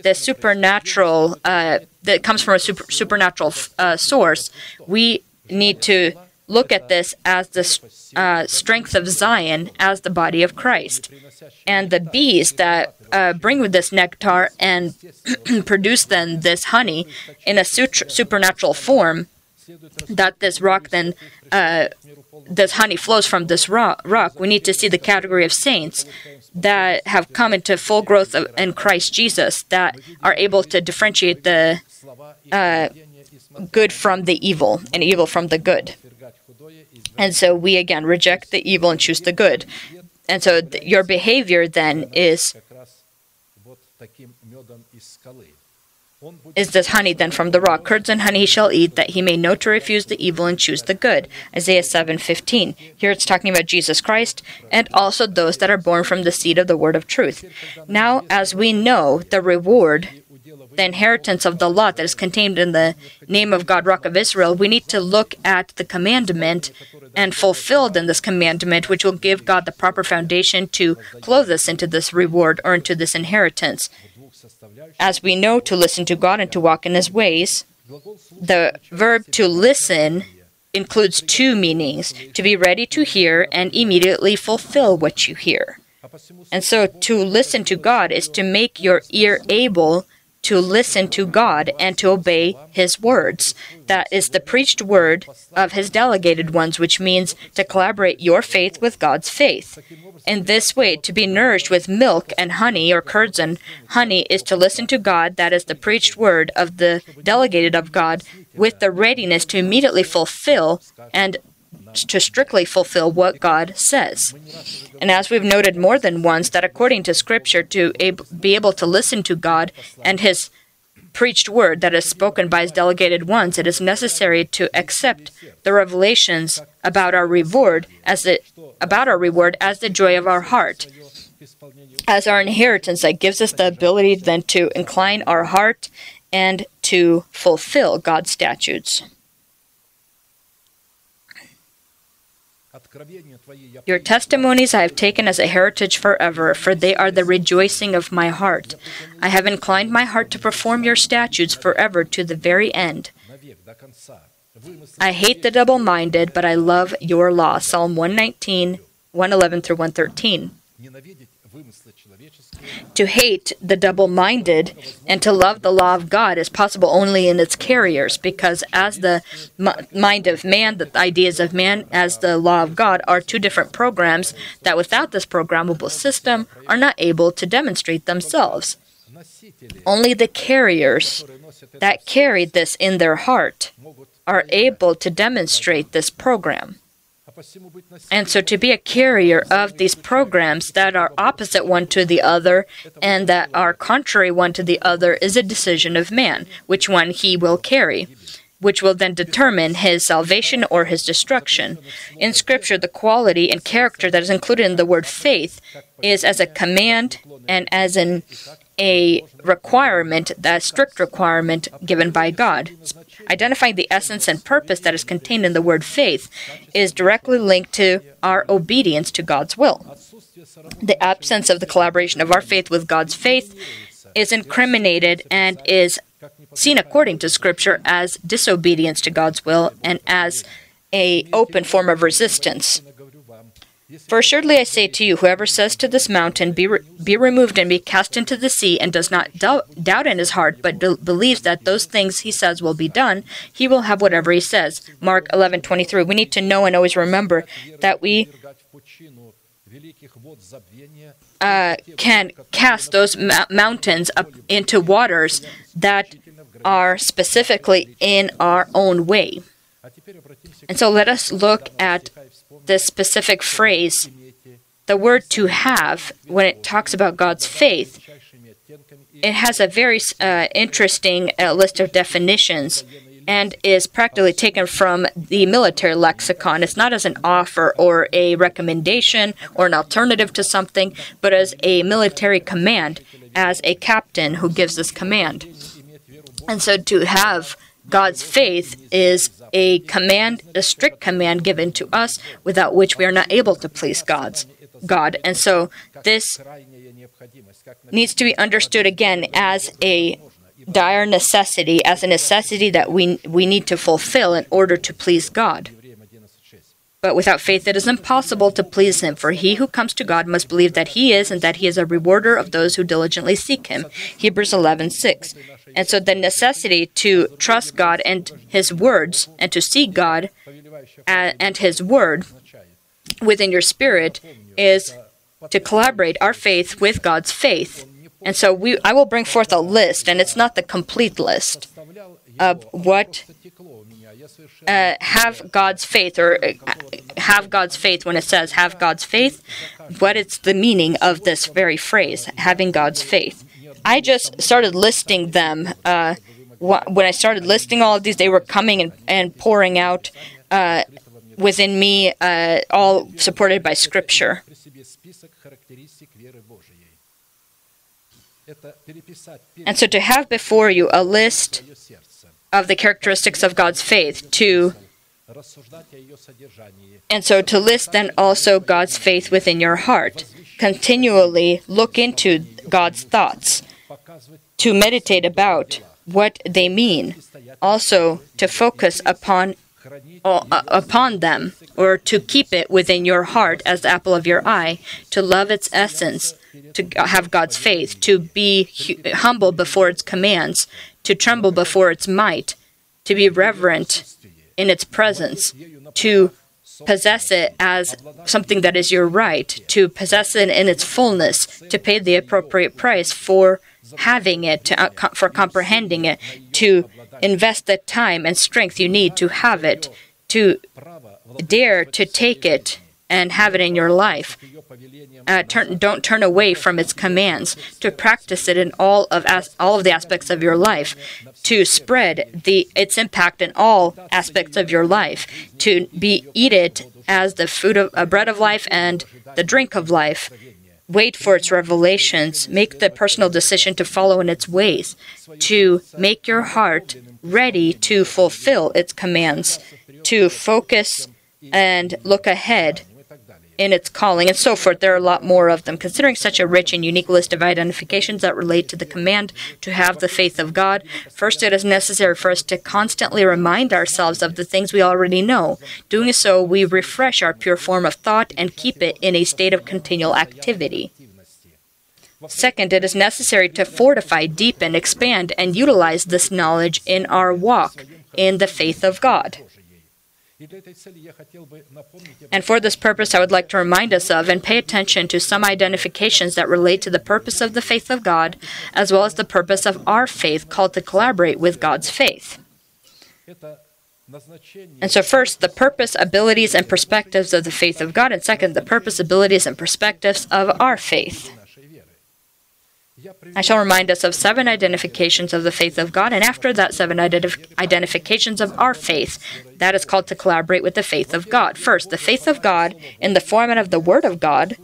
the supernatural that comes from a supernatural source, we need to look at this as the strength of Zion, as the body of Christ. And the bees that bring with this nectar and produce then this honey in a supernatural form, that this rock then, this honey flows from this rock. We need to see the category of saints that have come into full growth in Christ Jesus, that are able to differentiate the good from the evil and evil from the good. And so we again reject the evil and choose the good. And so your behavior then is this honey then from the rock. Curds and honey he shall eat, that he may know to refuse the evil and choose the good. Isaiah 7:15. Here it's talking about Jesus Christ and also those that are born from the seed of the word of truth. Now as we know the reward, the inheritance of the lot that is contained in the name of God, Rock of Israel, we need to look at the commandment and fulfilled in this commandment, which will give God the proper foundation to clothe us into this reward or into this inheritance. As we know to listen to God and to walk in His ways, the verb to listen includes two meanings: to be ready to hear and immediately fulfill what you hear. And so to listen to God is to make your ear able to listen to God and to obey His words. That is the preached word of His delegated ones, which means to collaborate your faith with God's faith. In this way, to be nourished with milk and honey, or curds and honey, is to listen to God, that is the preached word of the delegated of God, with the readiness to immediately fulfill and to strictly fulfill what God says. And as we've noted more than once, that according to Scripture, to be able to listen to God and His preached word that is spoken by His delegated ones, it is necessary to accept the revelations about our reward as the joy of our heart, as our inheritance that gives us the ability then to incline our heart and to fulfill God's statutes. Your testimonies I have taken as a heritage forever, for they are the rejoicing of my heart. I have inclined my heart to perform your statutes forever to the very end. I hate the double-minded, but I love your law. Psalm 119:111-113. To hate the double-minded and to love the law of God is possible only in its carriers, because as the mind of man, the ideas of man, as the law of God are two different programs that without this programmable system are not able to demonstrate themselves. Only the carriers that carry this in their heart are able to demonstrate this program. And so to be a carrier of these programs that are opposite one to the other and that are contrary one to the other is a decision of man, which one he will carry, which will then determine his salvation or his destruction. In Scripture, the quality and character that is included in the word faith is as a command and as a requirement, that strict requirement given by God. Identifying the essence and purpose that is contained in the word faith is directly linked to our obedience to God's will. The absence of the collaboration of our faith with God's faith is incriminated and is seen according to Scripture as disobedience to God's will and as an open form of resistance. For assuredly I say to you, whoever says to this mountain, be removed and be cast into the sea, and does not doubt in his heart, but believes that those things he says will be done, he will have whatever he says. Mark 11:23. We need to know and always remember that we can cast those mountains up into waters that are specifically in our own way. And so let us look at this specific phrase, the word to have, when it talks about God's faith. It has a very interesting list of definitions and is practically taken from the military lexicon. It's not as an offer or a recommendation or an alternative to something, but as a military command, as a captain who gives this command. And so to have God's faith is a command, a strict command given to us, without which we are not able to please God. And so this needs to be understood again as a dire necessity, as a necessity that we need to fulfill in order to please God. But without faith it is impossible to please Him, for he who comes to God must believe that He is, and that He is a rewarder of those who diligently seek Him. Hebrews 11:6. And so the necessity to trust God and His words, and to see God and His word within your spirit, is to collaborate our faith with God's faith. And so I will bring forth a list, and it's not the complete list of what have God's faith, or have God's faith. When it says have God's faith, what it's the meaning of this very phrase, having God's faith. I just started listing them. When I started listing all of these, they were coming and pouring out within me, all supported by Scripture. And so to have before you a list of the characteristics of God's faith, and so to list then also God's faith within your heart, continually look into God's thoughts, to meditate about what they mean, also to focus upon them, or to keep it within your heart as the apple of your eye, to love its essence, to have God's faith, to be humble before its commands, to tremble before its might, to be reverent in its presence, to possess it as something that is your right, to possess it in its fullness, to pay the appropriate price for having it, for comprehending it, to invest the time and strength you need to have it, to dare to take it and have it in your life. Don't turn away from its commands, to practice it in all of the aspects of your life, to spread its impact in all aspects of your life, to eat it as the food of bread of life and the drink of life. Wait for its revelations, make the personal decision to follow in its ways, to make your heart ready to fulfill its commands, to focus and look ahead in its calling, and so forth. There are a lot more of them. Considering such a rich and unique list of identifications that relate to the command to have the faith of God, first, it is necessary for us to constantly remind ourselves of the things we already know. Doing so, we refresh our pure form of thought and keep it in a state of continual activity. Second, it is necessary to fortify, deepen, expand, and utilize this knowledge in our walk in the faith of God. And for this purpose, I would like to remind us of and pay attention to some identifications that relate to the purpose of the faith of God, as well as the purpose of our faith called to collaborate with God's faith. And so first, the purpose, abilities, and perspectives of the faith of God, and second, the purpose, abilities, and perspectives of our faith. I shall remind us of 7 identifications of the faith of God, and after that 7 identifications of our faith that is called to collaborate with the faith of God. First, the faith of God in the format of the Word of God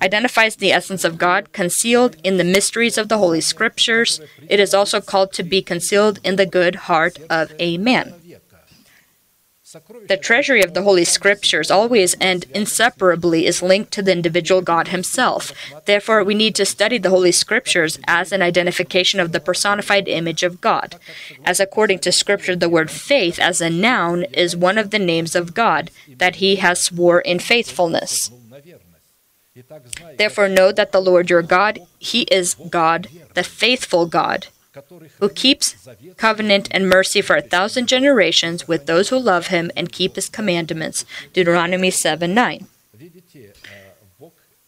identifies the essence of God concealed in the mysteries of the Holy Scriptures. It is also called to be concealed in the good heart of a man. The treasury of the Holy Scriptures always and inseparably is linked to the individual God Himself. Therefore, we need to study the Holy Scriptures as an identification of the personified image of God. As according to Scripture, the word faith as a noun is one of the names of God that He has swore in faithfulness. Therefore, know that the Lord your God, He is God, the faithful God, who keeps covenant and mercy for 1,000 generations with those who love Him and keep His commandments. Deuteronomy 7:9.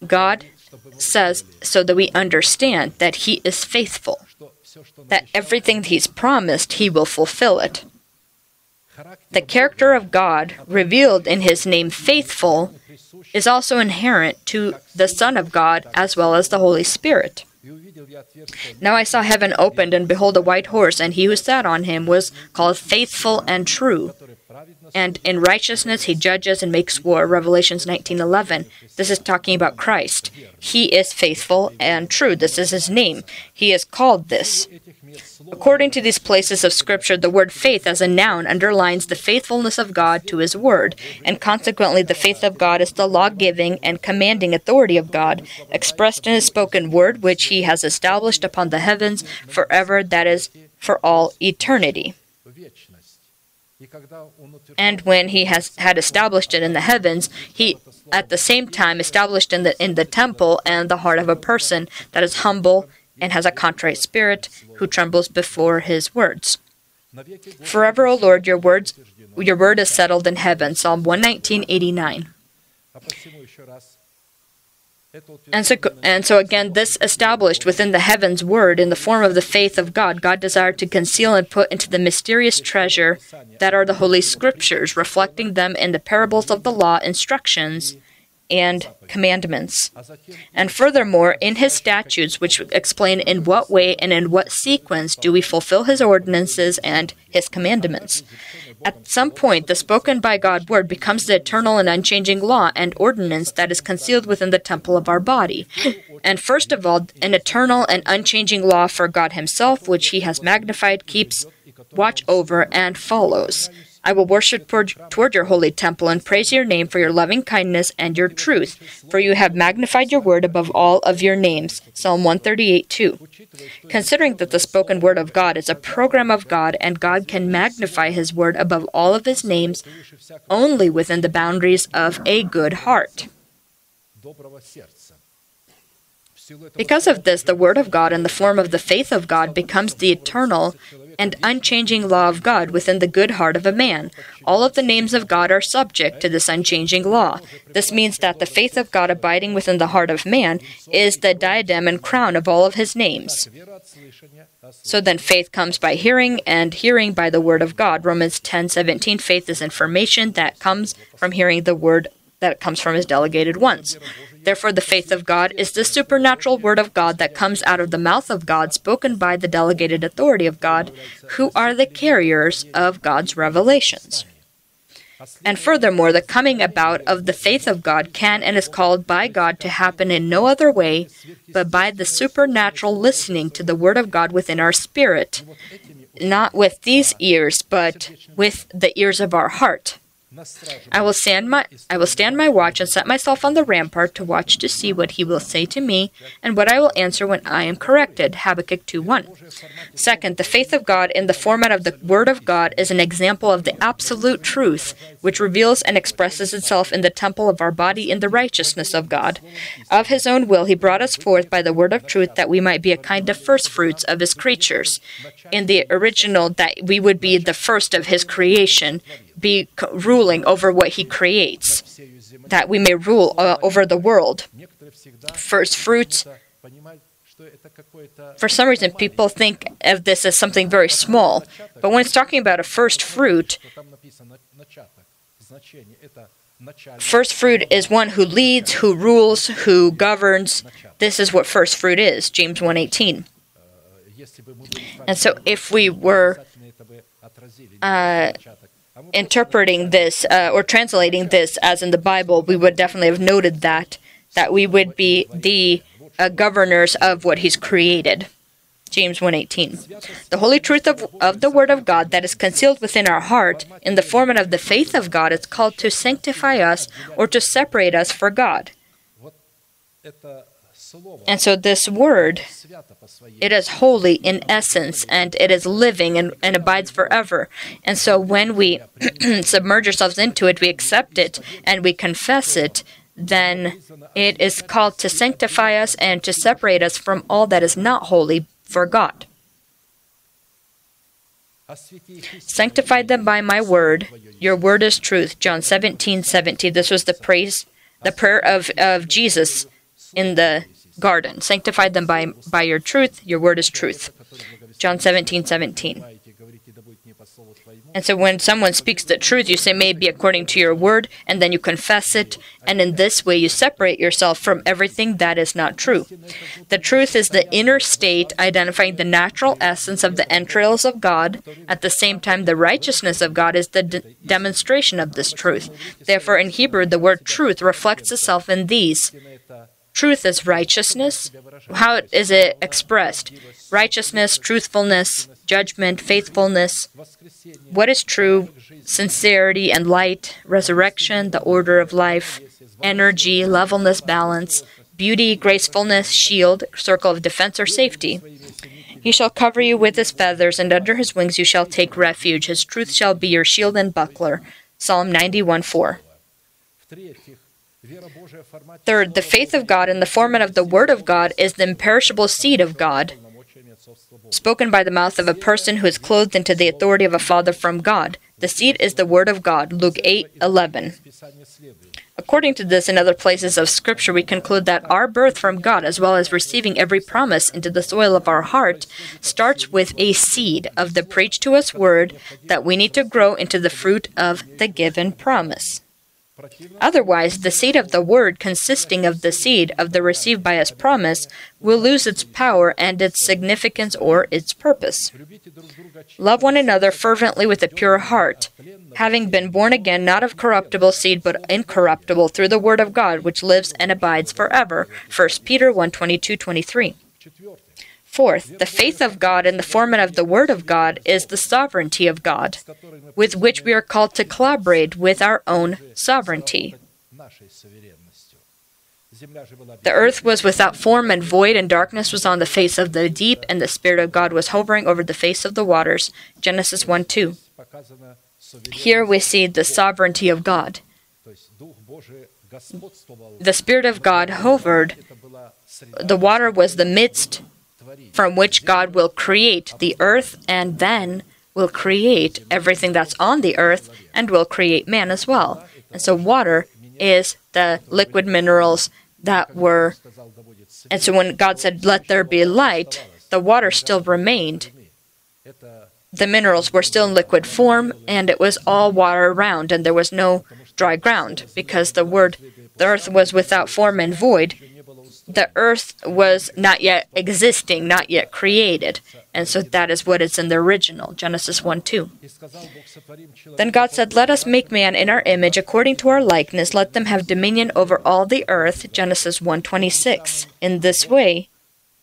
God says so that we understand that He is faithful, that everything He's promised, He will fulfill it. The character of God, revealed in His name faithful, is also inherent to the Son of God as well as the Holy Spirit. Now I saw heaven opened, and behold a white horse, and he who sat on him was called Faithful and True, and in righteousness he judges and makes war. Revelations 19:11. This is talking about Christ. He is faithful and true. This is His name. He is called this. According to these places of Scripture, the word faith as a noun underlines the faithfulness of God to His Word, and consequently the faith of God is the law-giving and commanding authority of God, expressed in His spoken Word, which He has established upon the heavens forever, that is, for all eternity. And when He had established it in the heavens, He at the same time established in the temple and the heart of a person that is humble and has a contrite spirit, who trembles before His words. Forever, O Lord, your word is settled in heaven. Psalm 119:89. And so again, this established within the heavens word in the form of the faith of God, God desired to conceal and put into the mysterious treasure that are the Holy Scriptures, reflecting them in the parables of the law, instructions, and commandments. And furthermore, in His statutes, which explain in what way and in what sequence do we fulfill His ordinances and His commandments. At some point, the spoken by God word becomes the eternal and unchanging law and ordinance that is concealed within the temple of our body. And first of all, an eternal and unchanging law for God Himself, which He has magnified, keeps watch over, and follows. I will worship toward your holy temple and praise your name for your loving kindness and your truth, for you have magnified your word above all of your names. Psalm 138:2. Considering that the spoken word of God is a program of God, and God can magnify His word above all of His names only within the boundaries of a good heart. Because of this, the word of God in the form of the faith of God becomes the eternal and unchanging law of God within the good heart of a man. All of the names of God are subject to this unchanging law. This means that the faith of God abiding within the heart of man is the diadem and crown of all of His names. So then faith comes by hearing, and hearing by the word of God. Romans 10:17. Faith is information that comes from hearing the word that comes from His delegated ones. Therefore, the faith of God is the supernatural word of God that comes out of the mouth of God, spoken by the delegated authority of God, who are the carriers of God's revelations. And furthermore, the coming about of the faith of God can and is called by God to happen in no other way but by the supernatural listening to the word of God within our spirit, not with these ears, but with the ears of our heart. I will stand my watch and set myself on the rampart to watch to see what He will say to me and what I will answer when I am corrected. Habakkuk 2:1. Second, the faith of God in the format of the Word of God is an example of the absolute truth, which reveals and expresses itself in the temple of our body in the righteousness of God. Of His own will, He brought us forth by the Word of truth, that we might be a kind of first fruits of His creatures. In the original, that we would be the first of His creation, be ruling over what He creates, that we may rule over the world. First fruits. For some reason, people think of this as something very small, but when it's talking about a first fruit, first fruit is one who leads, who rules, who governs. This is what first fruit is, James 1:18. And so if we were interpreting this or translating this as in the Bible, we would definitely have noted that we would be the governors of what He's created. James 1:18. The holy truth of the Word of God that is concealed within our heart in the format of the faith of God is called to sanctify us or to separate us for God. And so this word, it is holy in essence, and it is living and abides forever. And so when we submerge ourselves into it, we accept it, and we confess it, then it is called to sanctify us and to separate us from all that is not holy for God. Sanctify them by my word. Your word is truth. John 17:17. This was the prayer of Jesus in the garden. Sanctify them by your truth. Your word is truth. John 17:17. And so when someone speaks the truth, you say, may it be according to your word, and then you confess it. And in this way, you separate yourself from everything that is not true. The truth is the inner state identifying the natural essence of the entrails of God. At the same time, the righteousness of God is the demonstration of this truth. Therefore, in Hebrew, the word truth reflects itself in these. Truth is righteousness. How is it expressed? Righteousness, truthfulness, judgment, faithfulness. What is true? Sincerity and light, resurrection, the order of life, energy, levelness, balance, beauty, gracefulness, shield, circle of defense or safety. He shall cover you with his feathers, and under his wings you shall take refuge. His truth shall be your shield and buckler. Psalm 91:4. Third, the faith of God in the form of the Word of God is the imperishable seed of God, spoken by the mouth of a person who is clothed into the authority of a father from God. The seed is the Word of God, Luke 8:11. According to this and other places of Scripture, we conclude that our birth from God, as well as receiving every promise into the soil of our heart, starts with a seed of the preached to us Word that we need to grow into the fruit of the given promise. Otherwise, the seed of the Word, consisting of the seed of the received by us promise, will lose its power and its significance or its purpose. Love one another fervently with a pure heart, having been born again not of corruptible seed but incorruptible through the Word of God, which lives and abides forever. 1 Peter 1:22-23. Fourth, the faith of God in the form of the Word of God is the sovereignty of God, with which we are called to collaborate with our own sovereignty. The earth was without form and void, and darkness was on the face of the deep, and the Spirit of God was hovering over the face of the waters. Genesis 1:2. Here we see the sovereignty of God. The Spirit of God hovered. The water was the midst from which God will create the earth, and then will create everything that's on the earth, and will create man as well. And so water is the liquid minerals that were... And so when God said, let there be light, the water still remained. The minerals were still in liquid form, and it was all water around, and there was no dry ground, because the earth was without form and void. The earth was not yet existing, not yet created. And so that is what is in the original, Genesis 1:2. Then God said, let us make man in our image, according to our likeness. Let them have dominion over all the earth, Genesis 1:26. In this way,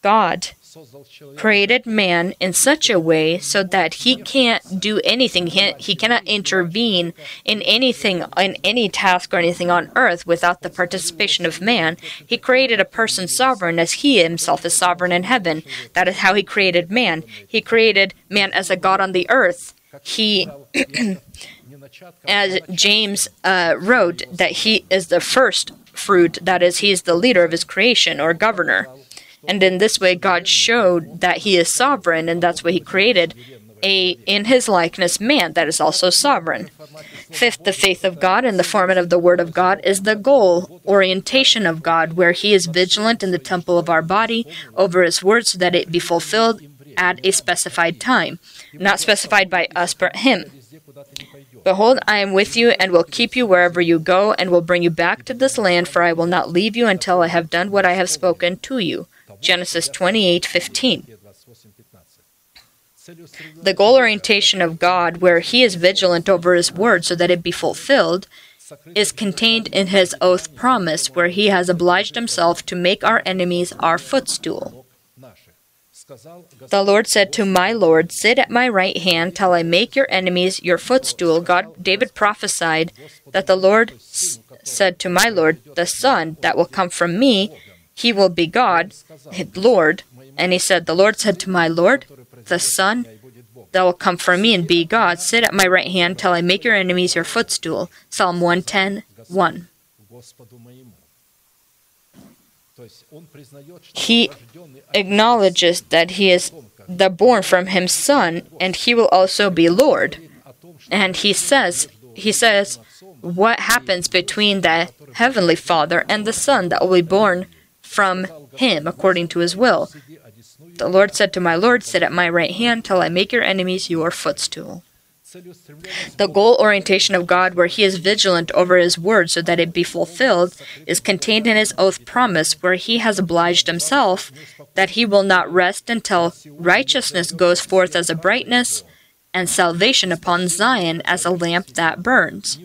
God created man in such a way so that he can't do anything. He cannot intervene in anything, in any task or anything on earth without the participation of man. He created a person sovereign as he himself is sovereign in heaven. That is how he created man. He created man as a God on the earth. He, as James wrote, that he is the first fruit, that is, he is the leader of his creation or governor. And in this way, God showed that he is sovereign, and that's why he created in his likeness man that is also sovereign. Fifth, the faith of God in the form of the Word of God is the goal, orientation of God, where he is vigilant in the temple of our body over his word so that it be fulfilled at a specified time, not specified by us but him. Behold, I am with you and will keep you wherever you go and will bring you back to this land, for I will not leave you until I have done what I have spoken to you. Genesis 28:15. The goal orientation of God, where he is vigilant over his word so that it be fulfilled, is contained in his oath promise, where he has obliged himself to make our enemies our footstool. The Lord said to my Lord, sit at my right hand till I make your enemies your footstool. David prophesied that the Lord said to my Lord, the Son that will come from me, he will be God, his Lord. And he said, the Lord said to my Lord, the Son that will come from me and be God, sit at my right hand till I make your enemies your footstool. Psalm 110:1. He acknowledges that he is the born from him Son, and he will also be Lord. And he says what happens between the Heavenly Father and the Son that will be born from him according to his will. The Lord said to my Lord, sit at my right hand till I make your enemies your footstool. The goal orientation of God, where He is vigilant over His word so that it be fulfilled, is contained in His oath promise, where He has obliged Himself that He will not rest until righteousness goes forth as a brightness and salvation upon Zion as a lamp that burns.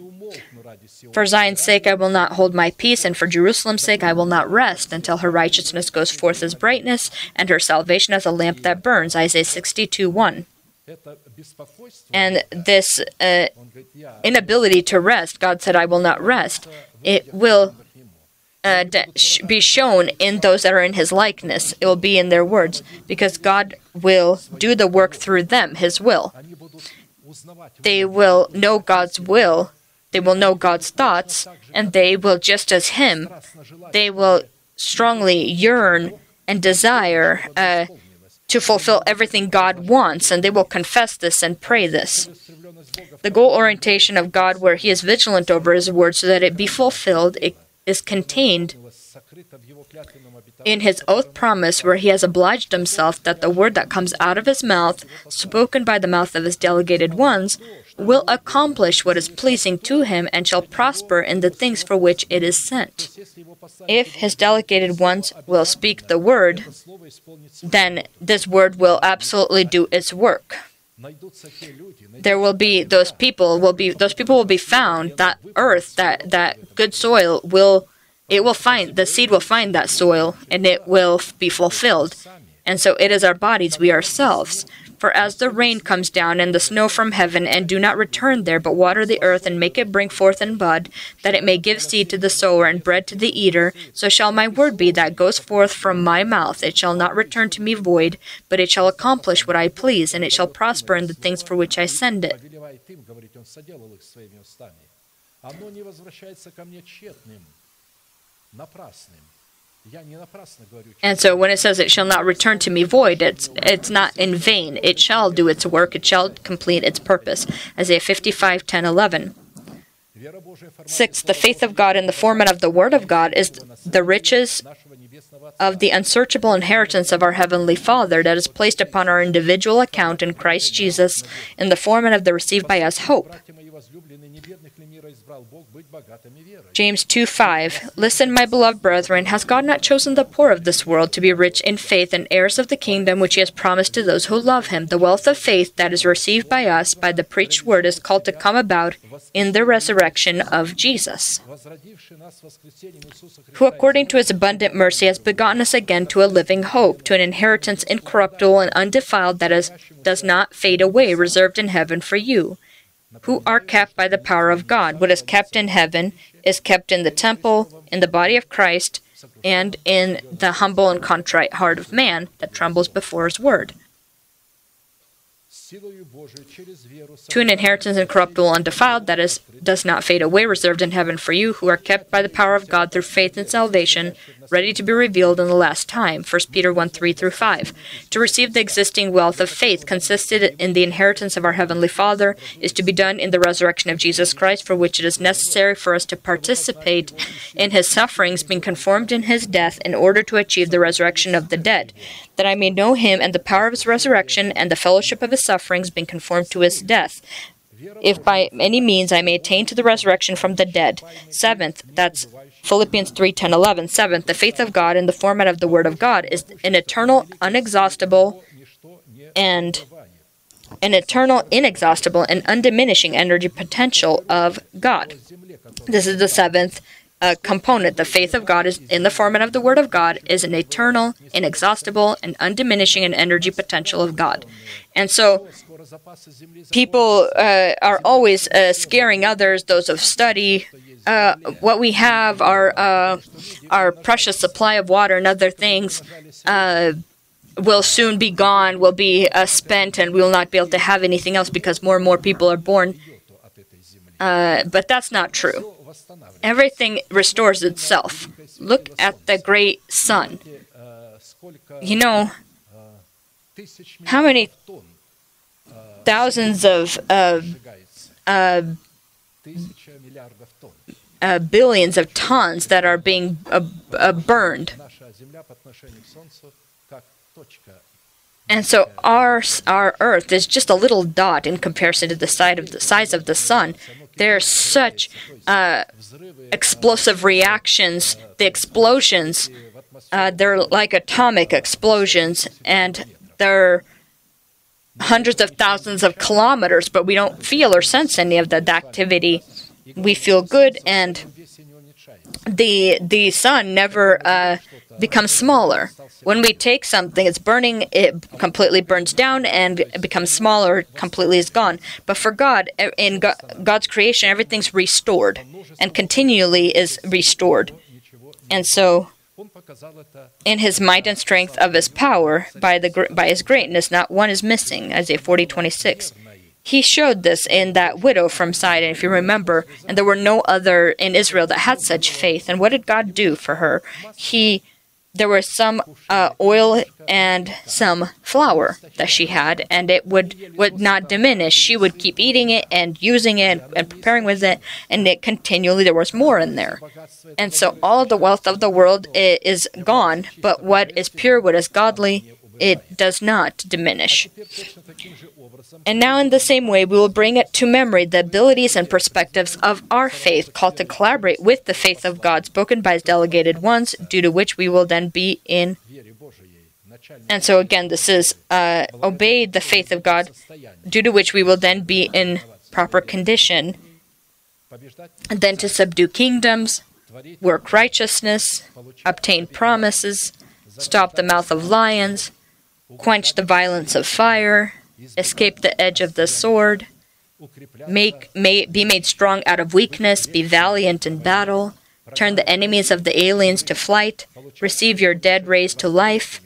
For Zion's sake I will not hold my peace, and for Jerusalem's sake I will not rest until her righteousness goes forth as brightness and her salvation as a lamp that burns. Isaiah 62:1. And this inability to rest, God said, I will not rest. It will be shown in those that are in His likeness. It will be in their words, because God will do the work through them, His will. They will know God's will. They will know God's thoughts, and they will, just as Him, they will strongly yearn and desire to fulfill everything God wants, and they will confess this and pray this. The goal orientation of God, where He is vigilant over His word so that it be fulfilled, it is contained in His oath promise, where He has obliged Himself that the word that comes out of His mouth, spoken by the mouth of His delegated ones, will accomplish what is pleasing to Him and shall prosper in the things for which it is sent. If His delegated ones will speak the word, then this word will absolutely do its work. There will be those people will be found, that earth, that good soil will, it will find, the seed will find that soil, and it will be fulfilled. And so it is our bodies, we ourselves. For as the rain comes down and the snow from heaven, and do not return there, but water the earth, and make it bring forth and bud, that it may give seed to the sower and bread to the eater, so shall my word be that goes forth from my mouth. It shall not return to me void, but it shall accomplish what I please, and it shall prosper in the things for which I send it. And so when it says it shall not return to me void, it's not in vain. It shall do its work. It shall complete its purpose. Isaiah 55:10-11. 6. The faith of God in the format of the Word of God is the riches of the unsearchable inheritance of our Heavenly Father that is placed upon our individual account in Christ Jesus in the format of the received by us hope. James 2:5. Listen, my beloved brethren, has God not chosen the poor of this world to be rich in faith and heirs of the kingdom which He has promised to those who love Him? The wealth of faith that is received by us by the preached word is called to come about in the resurrection of Jesus, who according to His abundant mercy has begotten us again to a living hope, to an inheritance incorruptible and undefiled that does not fade away, reserved in heaven for you, who are kept by the power of God. What is kept in heaven is kept in the temple, in the body of Christ, and in the humble and contrite heart of man that trembles before His word, to an inheritance incorruptible, undefiled, that does not fade away, reserved in heaven for you, who are kept by the power of God through faith and salvation, ready to be revealed in the last time. 1 Peter 1:3-5. To receive the existing wealth of faith consisted in the inheritance of our Heavenly Father is to be done in the resurrection of Jesus Christ, for which it is necessary for us to participate in His sufferings, being conformed in His death, in order to achieve the resurrection of the dead, that I may know Him and the power of His resurrection and the fellowship of His sufferings, being conformed to His death, if by any means I may attain to the resurrection from the dead. 7th, that's Philippians 3:10-11. 7th, the faith of God in the format of the Word of God is an eternal, inexhaustible, and undiminishing energy potential of God. This is the 7th component. The faith of God is in the format of the Word of God is an eternal, inexhaustible, and undiminishing and energy potential of God. And so people are always scaring others, those of study, what we have, our precious supply of water and other things will soon be gone, will be spent, and we will not be able to have anything else because more and more people are born. But that's not true. Everything restores itself. Look at the great sun. You know how many thousands of billions of tons that are being burned. And so our Earth is just a little dot in comparison to the size of the sun. There are such explosive reactions. The explosions, they're like atomic explosions, and they're hundreds of thousands of kilometers, but we don't feel or sense any of that activity. We feel good, and the sun never becomes smaller. When we take something, it's burning, it completely burns down and becomes smaller, completely is gone. But for God, in God's creation, everything's restored and continually is restored. And so, in His might and strength of His power, by His greatness, not one is missing, Isaiah 40:26. He showed this in that widow from Sidon, if you remember, and there were no other in Israel that had such faith. And what did God do for her? There was some oil and some flour that she had, and it would not diminish. She would keep eating it and using it and preparing with it, and it continually, there was more in there. And so all the wealth of the world is gone, but what is pure, what is godly, it does not diminish. And now in the same way, we will bring it to memory the abilities and perspectives of our faith, called to collaborate with the faith of God spoken by His delegated ones, due to which we will then be in. And so again, this is obey the faith of God, due to which we will then be in proper condition, and then to subdue kingdoms, work righteousness, obtain promises, stop the mouth of lions, quench the violence of fire, escape the edge of the sword, be made strong out of weakness, be valiant in battle, turn the enemies of the aliens to flight, receive your dead raised to life,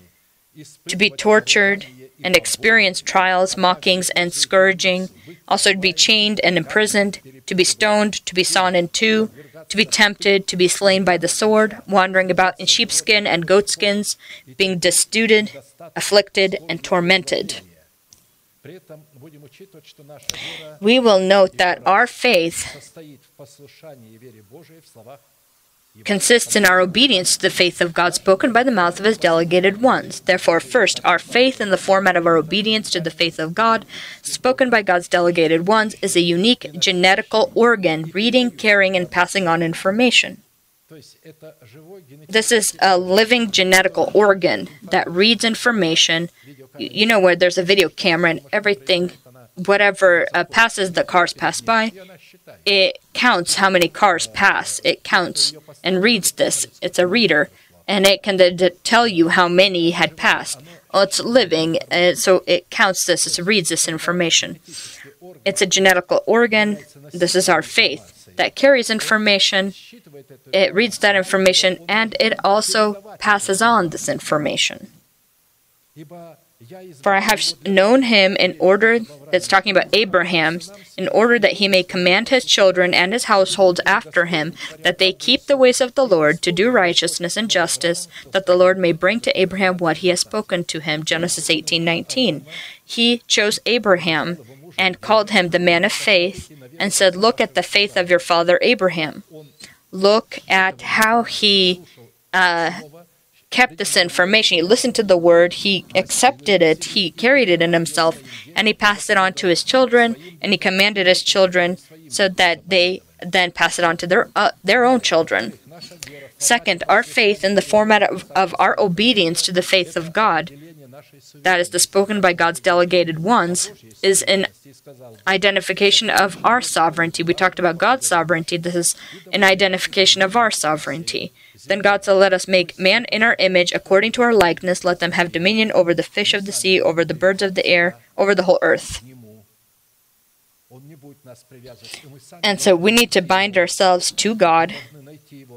to be tortured and experience trials, mockings, and scourging, also to be chained and imprisoned, to be stoned, to be sawn in two, to be tempted, to be slain by the sword, wandering about in sheepskin and goatskins, being destituted, afflicted, and tormented. We will note that our faith consists in our obedience to the faith of God spoken by the mouth of His delegated ones. Therefore, first, our faith in the format of our obedience to the faith of God spoken by God's delegated ones is a unique genetical organ reading, carrying, and passing on information. This is a living genetical organ that reads information. You know, where there's a video camera and everything, whatever passes, the cars pass by, it counts how many cars pass. It counts and reads this. It's a reader, and it can tell you how many had passed. Well, it's living, so it counts this. It reads this information. It's a genetical organ. This is our faith that carries information. It reads that information, and it also passes on this information. For I have known him in order, that's talking about Abraham, in order that he may command his children and his households after him, that they keep the ways of the Lord to do righteousness and justice, that the Lord may bring to Abraham what He has spoken to him. Genesis 18:19. He chose Abraham and called him the man of faith and said, "Look at the faith of your father Abraham." Look at how he kept this information. He listened to the word, he accepted it, he carried it in himself, and he passed it on to his children, and he commanded his children so that they then pass it on to their own children. Second, our faith in the format of our obedience to the faith of God, that is, the spoken by God's delegated ones, is an identification of our sovereignty. We talked about God's sovereignty. This is an identification of our sovereignty. Then God said, "Let us make man in our image, according to our likeness. Let them have dominion over the fish of the sea, over the birds of the air, over the whole earth." And so we need to bind ourselves to God.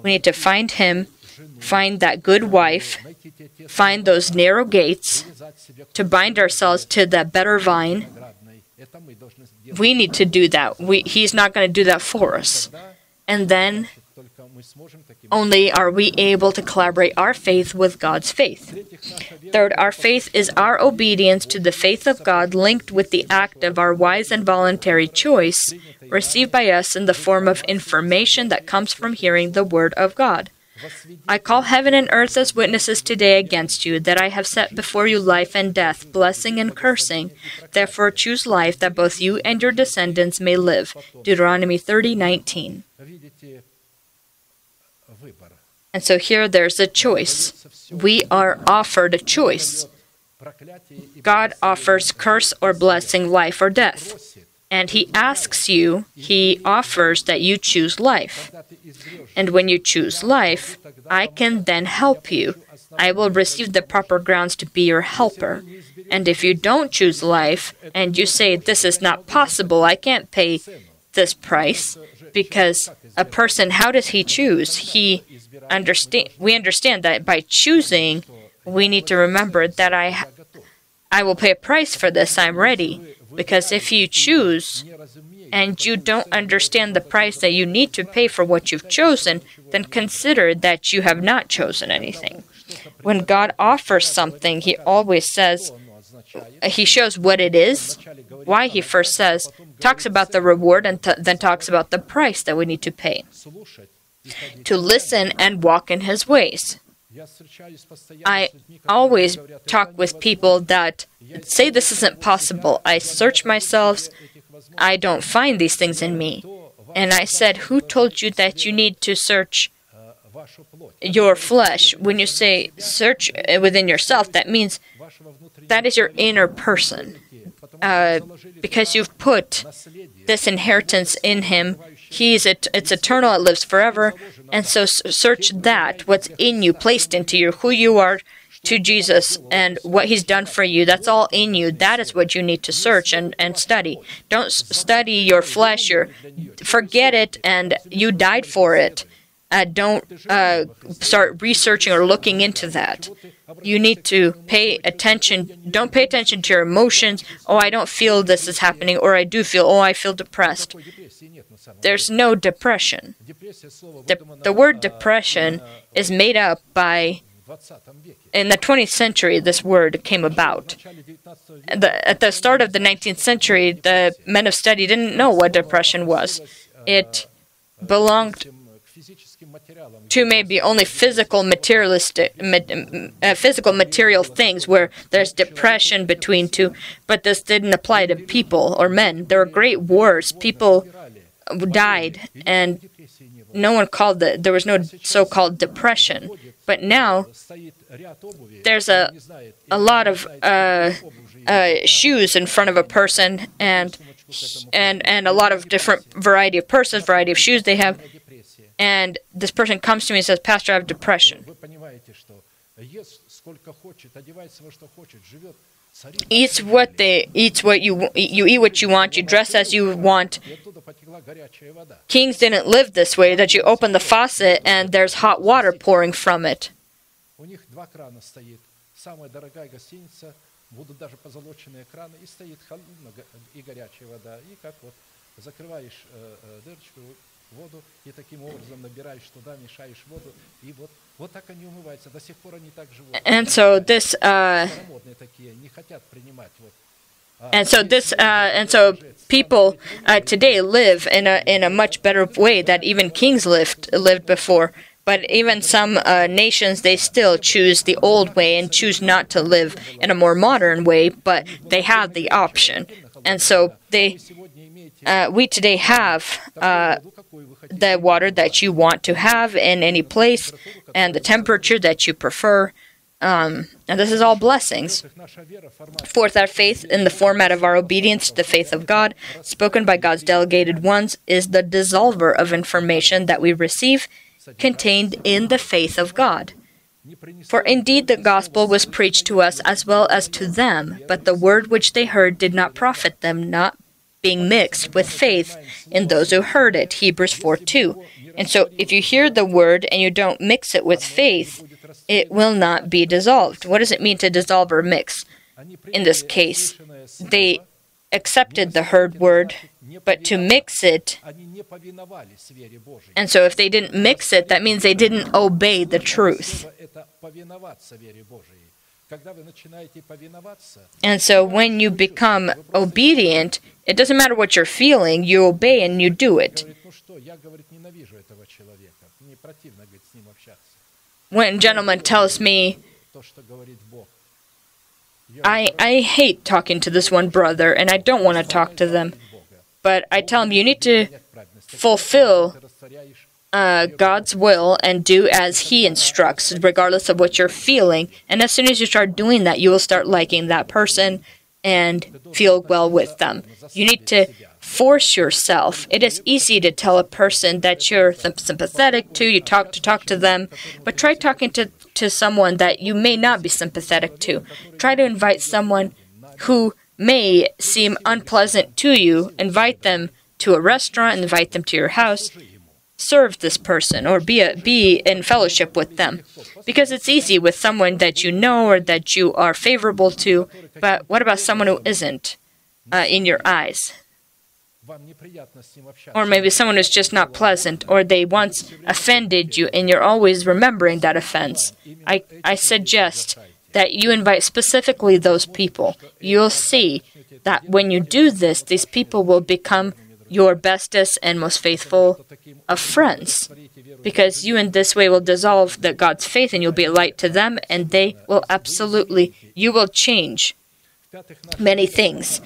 We need to find Him, find that good wife, find those narrow gates, to bind ourselves to that better vine. We need to do that. He's not going to do that for us. And then Only are we able to collaborate our faith with God's faith. Third, our faith is our obedience to the faith of God linked with the act of our wise and voluntary choice received by us in the form of information that comes from hearing the Word of God. I call heaven and earth as witnesses today against you, that I have set before you life and death, blessing and cursing. Therefore choose life, that both you and your descendants may live. Deuteronomy 30:19. And so here there's a choice. We are offered a choice. God offers curse or blessing, life or death. And He asks you, He offers that you choose life. And when you choose life, I can then help you. I will receive the proper grounds to be your helper. And if you don't choose life, and you say, this is not possible, I can't pay this price, because a person, how does he choose? We understand that by choosing, we need to remember that I will pay a price for this, I'm ready. Because if you choose and you don't understand the price that you need to pay for what you've chosen, then consider that you have not chosen anything. When God offers something, He always says, He shows what it is, why He first says, talks about the reward, and then talks about the price that we need to pay. To listen and walk in His ways. I always talk with people that say this isn't possible. I search myself. I don't find these things in me. And I said, who told you that you need to search your flesh? When you say search within yourself, that means that is your inner person. Because you've put this inheritance in Him. It's eternal, it lives forever. And so search that, what's in you, placed into you, who you are to Jesus and what He's done for you. That's all in you. That is what you need to search and study. Don't study your flesh. Forget it, and you died for it. Don't start researching or looking into that. You need to pay attention. Don't pay attention to your emotions. Oh, I don't feel this is happening, or I do feel, oh, I feel depressed. There's no depression. The word depression is made up by, in the 20th century, this word came about. At the start of the 19th century, the men of study didn't know what depression was. It belonged to maybe only physical material things, where there's depression between two, but this didn't apply to people or men. There were great wars. People died, and no one called it. There was no so-called depression. But now there's a lot of shoes in front of a person, and a lot of different variety of persons, variety of shoes they have. And this person comes to me and says, Pastor, I have depression. You eat what you want, you dress as you want. Kings didn't live this way, that you open the faucet and there's hot water pouring from it. And so people today live in a much better way that even kings lived before. But even some nations, they still choose the old way and choose not to live in a more modern way, but they have the option. And so we today have the water that you want to have in any place, and the temperature that you prefer. And this is all blessings. Fourth, our faith in the format of our obedience to the faith of God, spoken by God's delegated ones, is the dissolver of information that we receive contained in the faith of God. For indeed the gospel was preached to us as well as to them, but the word which they heard did not profit them, not being mixed with faith in those who heard it, Hebrews 4:2. And so if you hear the word and you don't mix it with faith, it will not be dissolved. What does it mean to dissolve or mix? In this case, they accepted the heard word, but to mix it. And so if they didn't mix it, that means they didn't obey the truth. And so when you become obedient, it doesn't matter what you're feeling, you obey and you do it. When a gentleman tells me, I hate talking to this one brother and I don't want to talk to them, but I tell him, you need to fulfill God's will and do as He instructs, regardless of what you're feeling. And as soon as you start doing that, you will start liking that person and feel well with them. You need to force yourself. It is easy to tell a person that you're sympathetic to, you talk to them, but try talking to someone that you may not be sympathetic to. Try to invite someone who may seem unpleasant to you. Invite them to a restaurant, invite them to your house. Serve this person or be in fellowship with them. Because it's easy with someone that you know or that you are favorable to, but what about someone who isn't in your eyes? Or maybe someone who's just not pleasant, or they once offended you and you're always remembering that offense. I suggest that you invite specifically those people. You'll see that when you do this, these people will become your bestest and most faithful of friends, because you in this way will dissolve God's faith and you'll be a light to them, and they will you will change many things.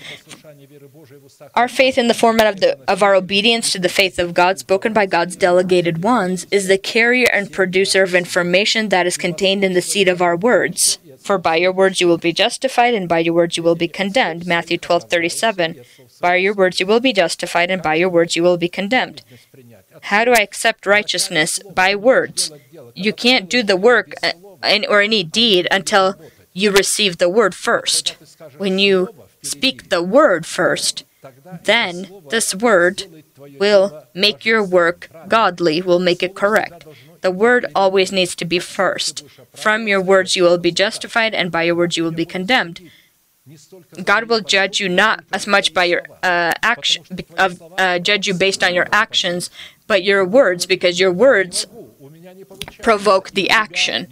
Our faith in the format of our obedience to the faith of God spoken by God's delegated ones is the carrier and producer of information that is contained in the seed of our words. For by your words you will be justified, and by your words you will be condemned. Matthew 12:37. By your words you will be justified, and by your words you will be condemned. How do I accept righteousness? By words. You can't do the work or any deed until you receive the word first. When you speak the word first, then this word will make your work godly, will make it correct. The word always needs to be first. From your words you will be justified, and by your words you will be condemned. God will judge you not as much by your judge you based on your actions, but your words, because your words provoke the action.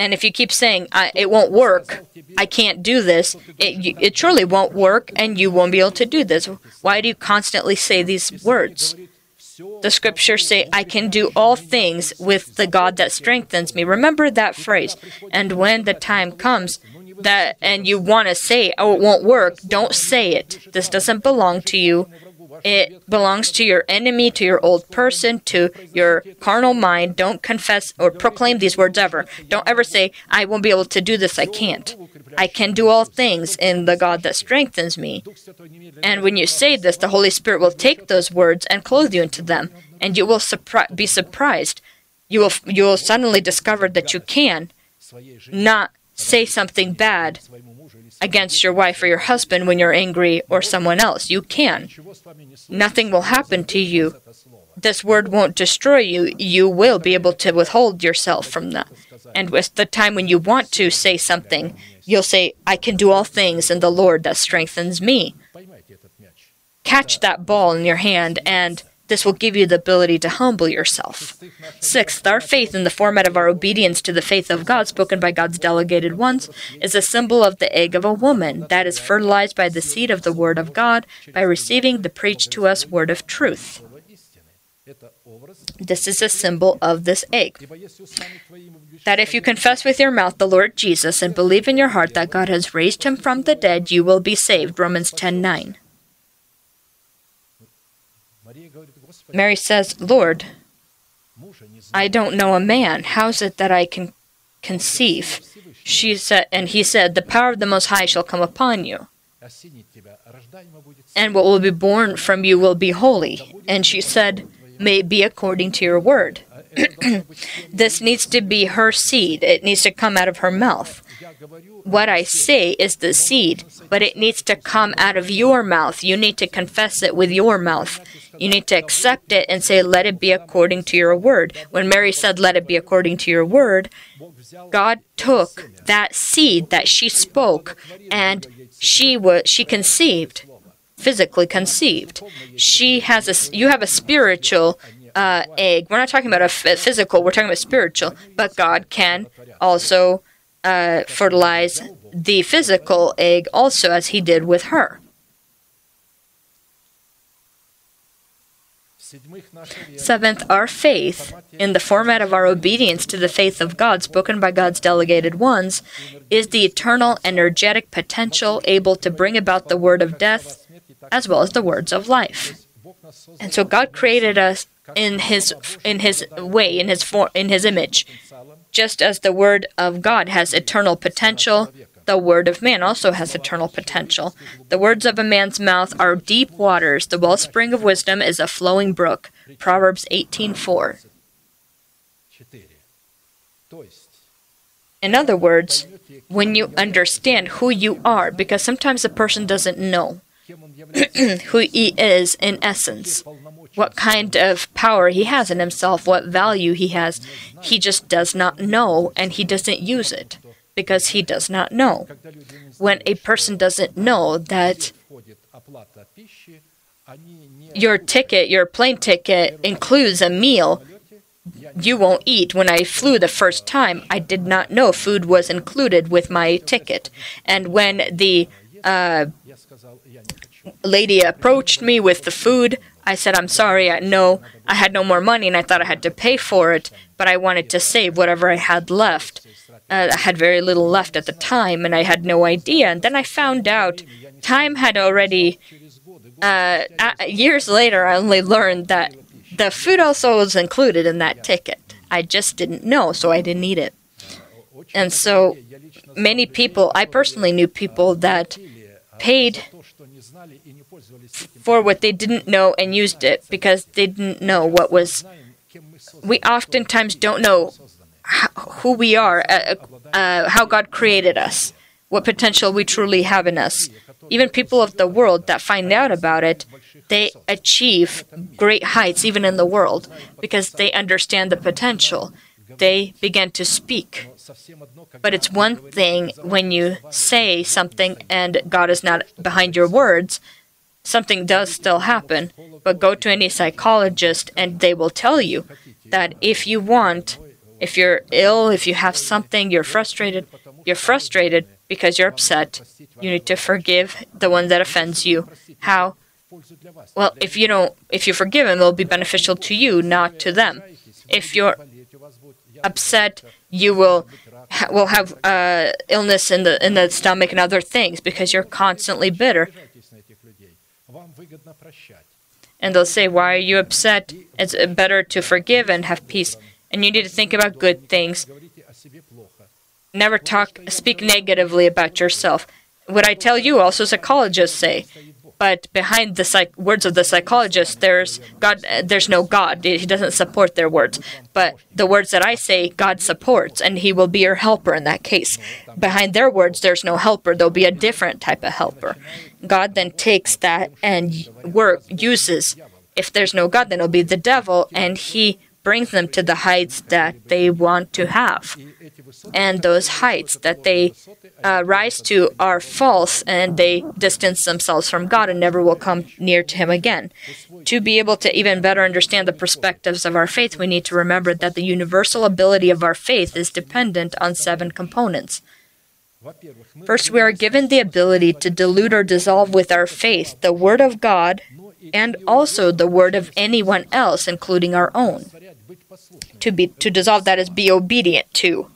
And if you keep saying, it won't work, I can't do this, it surely won't work, and you won't be able to do this. Why do you constantly say these words? The scriptures say, I can do all things with the God that strengthens me. Remember that phrase. And when the time comes and you want to say, oh, it won't work, don't say it. This doesn't belong to you. It belongs to your enemy, to your old person, to your carnal mind. Don't confess or proclaim these words ever. Don't ever say, I won't be able to do this, I can't. I can do all things in the God that strengthens me. And when you say this, the Holy Spirit will take those words and clothe you into them, and you will be surprised. You will suddenly discover that you can not say something bad against your wife or your husband when you're angry, or someone else. You can. Nothing will happen to you. This word won't destroy you. You will be able to withhold yourself from that. And with the time when you want to say something, you'll say, I can do all things in the Lord that strengthens me. Catch that ball in your hand, and this will give you the ability to humble yourself. Sixth, our faith in the format of our obedience to the faith of God spoken by God's delegated ones is a symbol of the egg of a woman that is fertilized by the seed of the Word of God by receiving the preached to us Word of truth. This is a symbol of this egg. That if you confess with your mouth the Lord Jesus and believe in your heart that God has raised Him from the dead, you will be saved. Romans 10:9. Mary says, Lord, I don't know a man. How is it that I can conceive? She said, and He said, the power of the Most High shall come upon you, and what will be born from you will be holy. And she said, may it be according to your word. This needs to be her seed. It needs to come out of her mouth. What I say is the seed, but it needs to come out of your mouth. You need to confess it with your mouth. You need to accept it and say, let it be according to your word. When Mary said, let it be according to your word, God took that seed that she spoke, and she conceived, physically conceived. You have a spiritual egg. We're not talking about a physical, we're talking about spiritual, but God can also fertilize the physical egg also, as he did with her. 7th, our faith, in the format of our obedience to the faith of God spoken by God's delegated ones, is the eternal energetic potential able to bring about the word of death as well as the words of life. And so God created us in His way, in His image. Just as the Word of God has eternal potential, the Word of man also has eternal potential. The words of a man's mouth are deep waters. The wellspring of wisdom is a flowing brook. Proverbs 18:4. In other words, when you understand who you are, because sometimes a person doesn't know who he is in essence, what kind of power he has in himself, what value he has. He just does not know, and he doesn't use it because he does not know. When a person doesn't know that your plane ticket includes a meal, you won't eat. When I flew the first time, I did not know food was included with my ticket. And when the lady approached me with the food, I said, I'm sorry, I had no more money and I thought I had to pay for it, but I wanted to save whatever I had left. I had very little left at the time and I had no idea. And then I found out time had already, years later, I only learned that the food also was included in that ticket. I just didn't know, so I didn't eat it. And so many people, I personally knew people that paid for what they didn't know and used it because they didn't know what was. We oftentimes don't know who we are, how God created us, what potential we truly have in us. Even people of the world that find out about it, they achieve great heights even in the world because they understand the potential. They began to speak. But it's one thing when you say something and God is not behind your words. Something does still happen, but go to any psychologist and they will tell you that if you want, if you're ill, if you have something, you're frustrated because you're upset. You need to forgive the one that offends you. How? Well, if you forgive him, it will be beneficial to you, not to them. If you're upset, you will have illness in the stomach and other things because you're constantly bitter. And they'll say, why are you upset? It's better to forgive and have peace. And you need to think about good things. Never speak negatively about yourself. What I tell you, also psychologists say. But behind the words of the psychologist, there's no God. He doesn't support their words. But the words that I say, God supports, and He will be your helper in that case. Behind their words, there's no helper. There'll be a different type of helper. God then takes that and uses. If there's no God, then it'll be the devil, and he brings them to the heights that they want to have. And those heights that they rise to are false, and they distance themselves from God and never will come near to Him again. To be able to even better understand the perspectives of our faith, we need to remember that the universal ability of our faith is dependent on 7 components. First, we are given the ability to dilute or dissolve with our faith the Word of God and also the word of anyone else, including our own. To dissolve that is be obedient to.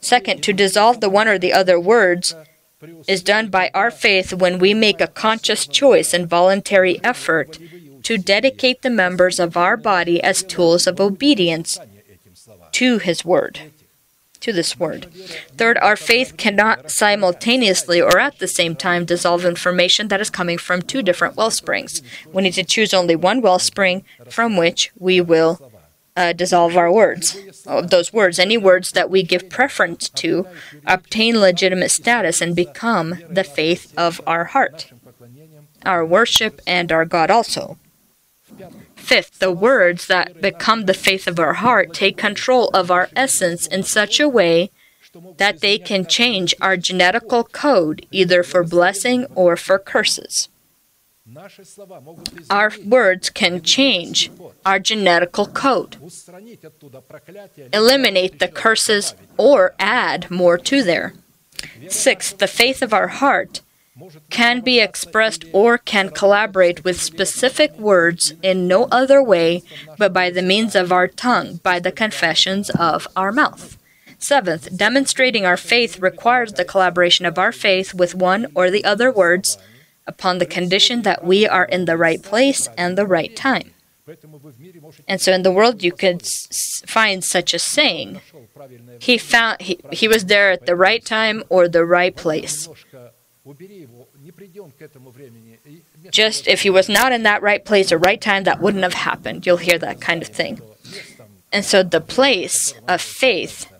Second, to dissolve the one or the other words is done by our faith when we make a conscious choice and voluntary effort to dedicate the members of our body as tools of obedience to His word. To this word. Third, our faith cannot simultaneously or at the same time dissolve information that is coming from 2 different wellsprings. We need to choose only one wellspring from which we will dissolve our words, those words, any words that we give preference to, obtain legitimate status and become the faith of our heart, our worship, and our God also. Fifth, the words that become the faith of our heart take control of our essence in such a way that they can change our genetical code either for blessing or for curses. Our words can change our genetical code, eliminate the curses, or add more to there. Sixth, the faith of our heart can be expressed or can collaborate with specific words in no other way but by the means of our tongue, by the confessions of our mouth. Seventh, demonstrating our faith requires the collaboration of our faith with one or the other words, upon the condition that we are in the right place and the right time. And so in the world you could find such a saying, he was there at the right time or the right place. Just if he was not in that right place or right time, that wouldn't have happened. You'll hear that kind of thing. And so the place of faith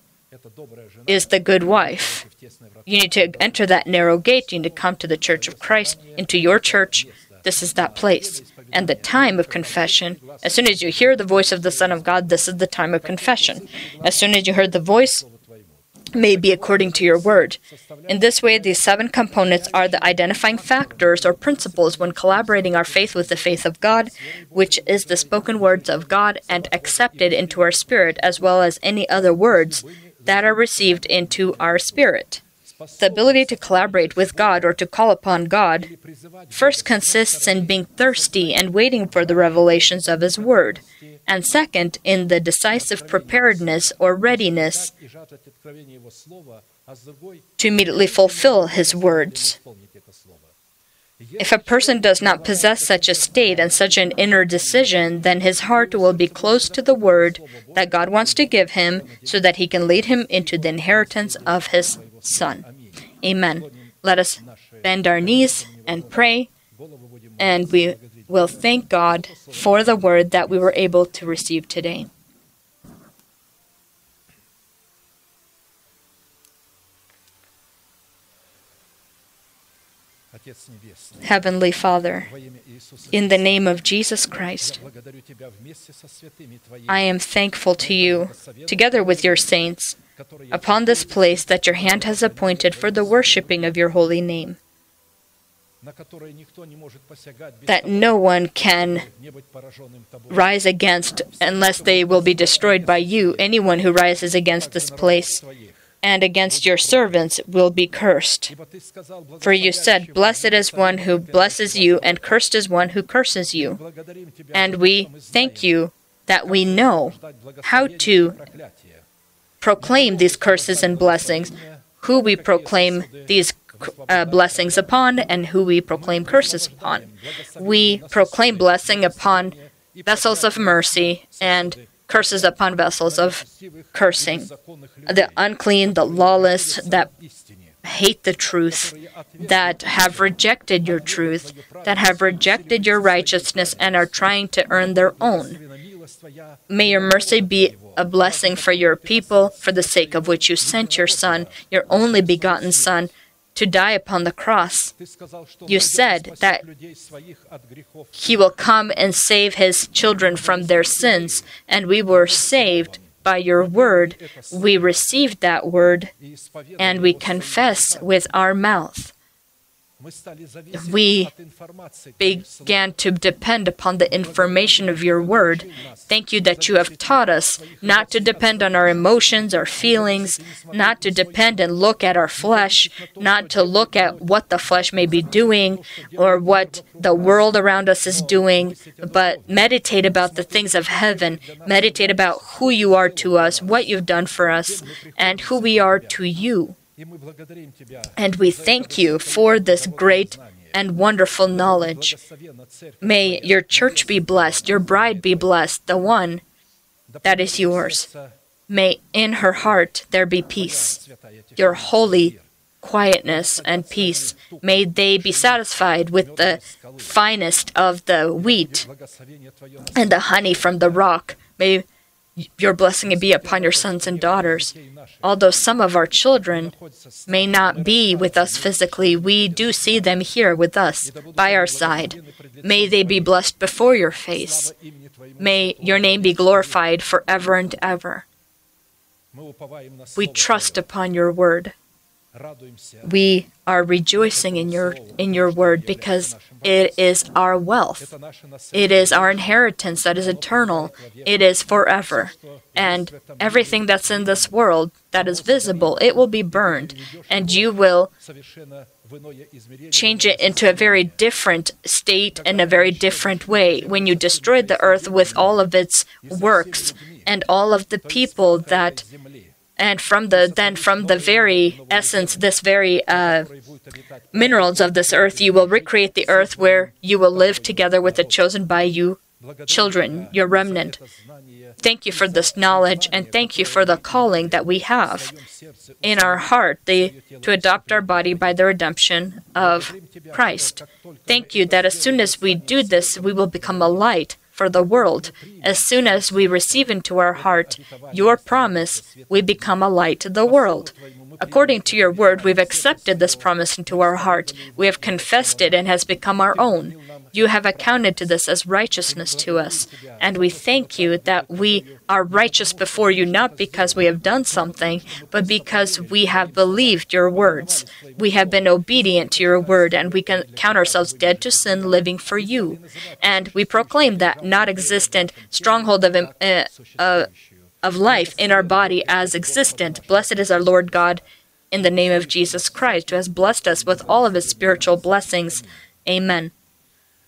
is the good wife. You need to enter that narrow gate. You need to come to the Church of Christ, into your church. This is that place. And the time of confession, as soon as you hear the voice of the Son of God, this is the time of confession. As soon as you heard the voice, may be according to your word. In this way, these seven components are the identifying factors or principles when collaborating our faith with the faith of God, which is the spoken words of God and accepted into our spirit, as well as any other words that are received into our spirit. The ability to collaborate with God or to call upon God first consists in being thirsty and waiting for the revelations of His Word, and second, in the decisive preparedness or readiness to immediately fulfill His words. If a person does not possess such a state and such an inner decision, then his heart will be close to the word that God wants to give him so that he can lead him into the inheritance of his Son. Amen. Let us bend our knees and pray, and we will thank God for the word that we were able to receive today. Heavenly Father, in the name of Jesus Christ, I am thankful to you, together with your saints, upon this place that your hand has appointed for the worshiping of your holy name, that no one can rise against unless they will be destroyed by you. Anyone who rises against this place and against your servants will be cursed. For you said, "Blessed is one who blesses you, and cursed is one who curses you." And we thank you that we know how to proclaim these curses and blessings, who we proclaim these blessings upon, and who we proclaim curses upon. We proclaim blessing upon vessels of mercy and curses upon vessels of cursing, the unclean, the lawless, that hate the truth, that have rejected your truth, that have rejected your righteousness and are trying to earn their own. May your mercy be a blessing for your people, for the sake of which you sent your Son, your only begotten Son, to die upon the cross. You said that He will come and save His children from their sins, and we were saved by your word. We received that word, and we confess with our mouth. We began to depend upon the information of your word. Thank you that you have taught us not to depend on our emotions, our feelings, not to depend and look at our flesh, not to look at what the flesh may be doing or what the world around us is doing, but meditate about the things of heaven, meditate about who you are to us, what you've done for us, and who we are to you. And we thank you for this great and wonderful knowledge. May your church be blessed, your bride be blessed, the one that is yours. May in her heart there be peace, your holy quietness and peace. May they be satisfied with the finest of the wheat and the honey from the rock. May your blessing be upon your sons and daughters. Although some of our children may not be with us physically, we do see them here with us, by our side. May they be blessed before your face. May your name be glorified forever and ever. We trust upon your word. We are rejoicing in your word because it is our wealth. It is our inheritance that is eternal. It is forever. And everything that's in this world that is visible, it will be burned, and you will change it into a very different state and a very different way when you destroy the earth with all of its works and all of the people that... And from the very essence, this very minerals of this earth, you will recreate the earth where you will live together with the chosen by you children, your remnant. Thank you for this knowledge, and thank you for the calling that we have in our heart to adopt our body by the redemption of Christ. Thank you that as soon as we do this, we will become a light for the world. As soon as we receive into our heart your promise, we become a light to the world. According to your word, we've accepted this promise into our heart. We have confessed it and has become our own. You have accounted to this as righteousness to us, and we thank you that we are righteous before you, not because we have done something, but because we have believed your words. We have been obedient to your word, and we can count ourselves dead to sin, living for you. And we proclaim that non-existent stronghold of life in our body as existent. Blessed is our Lord God in the name of Jesus Christ, who has blessed us with all of his spiritual blessings. Amen.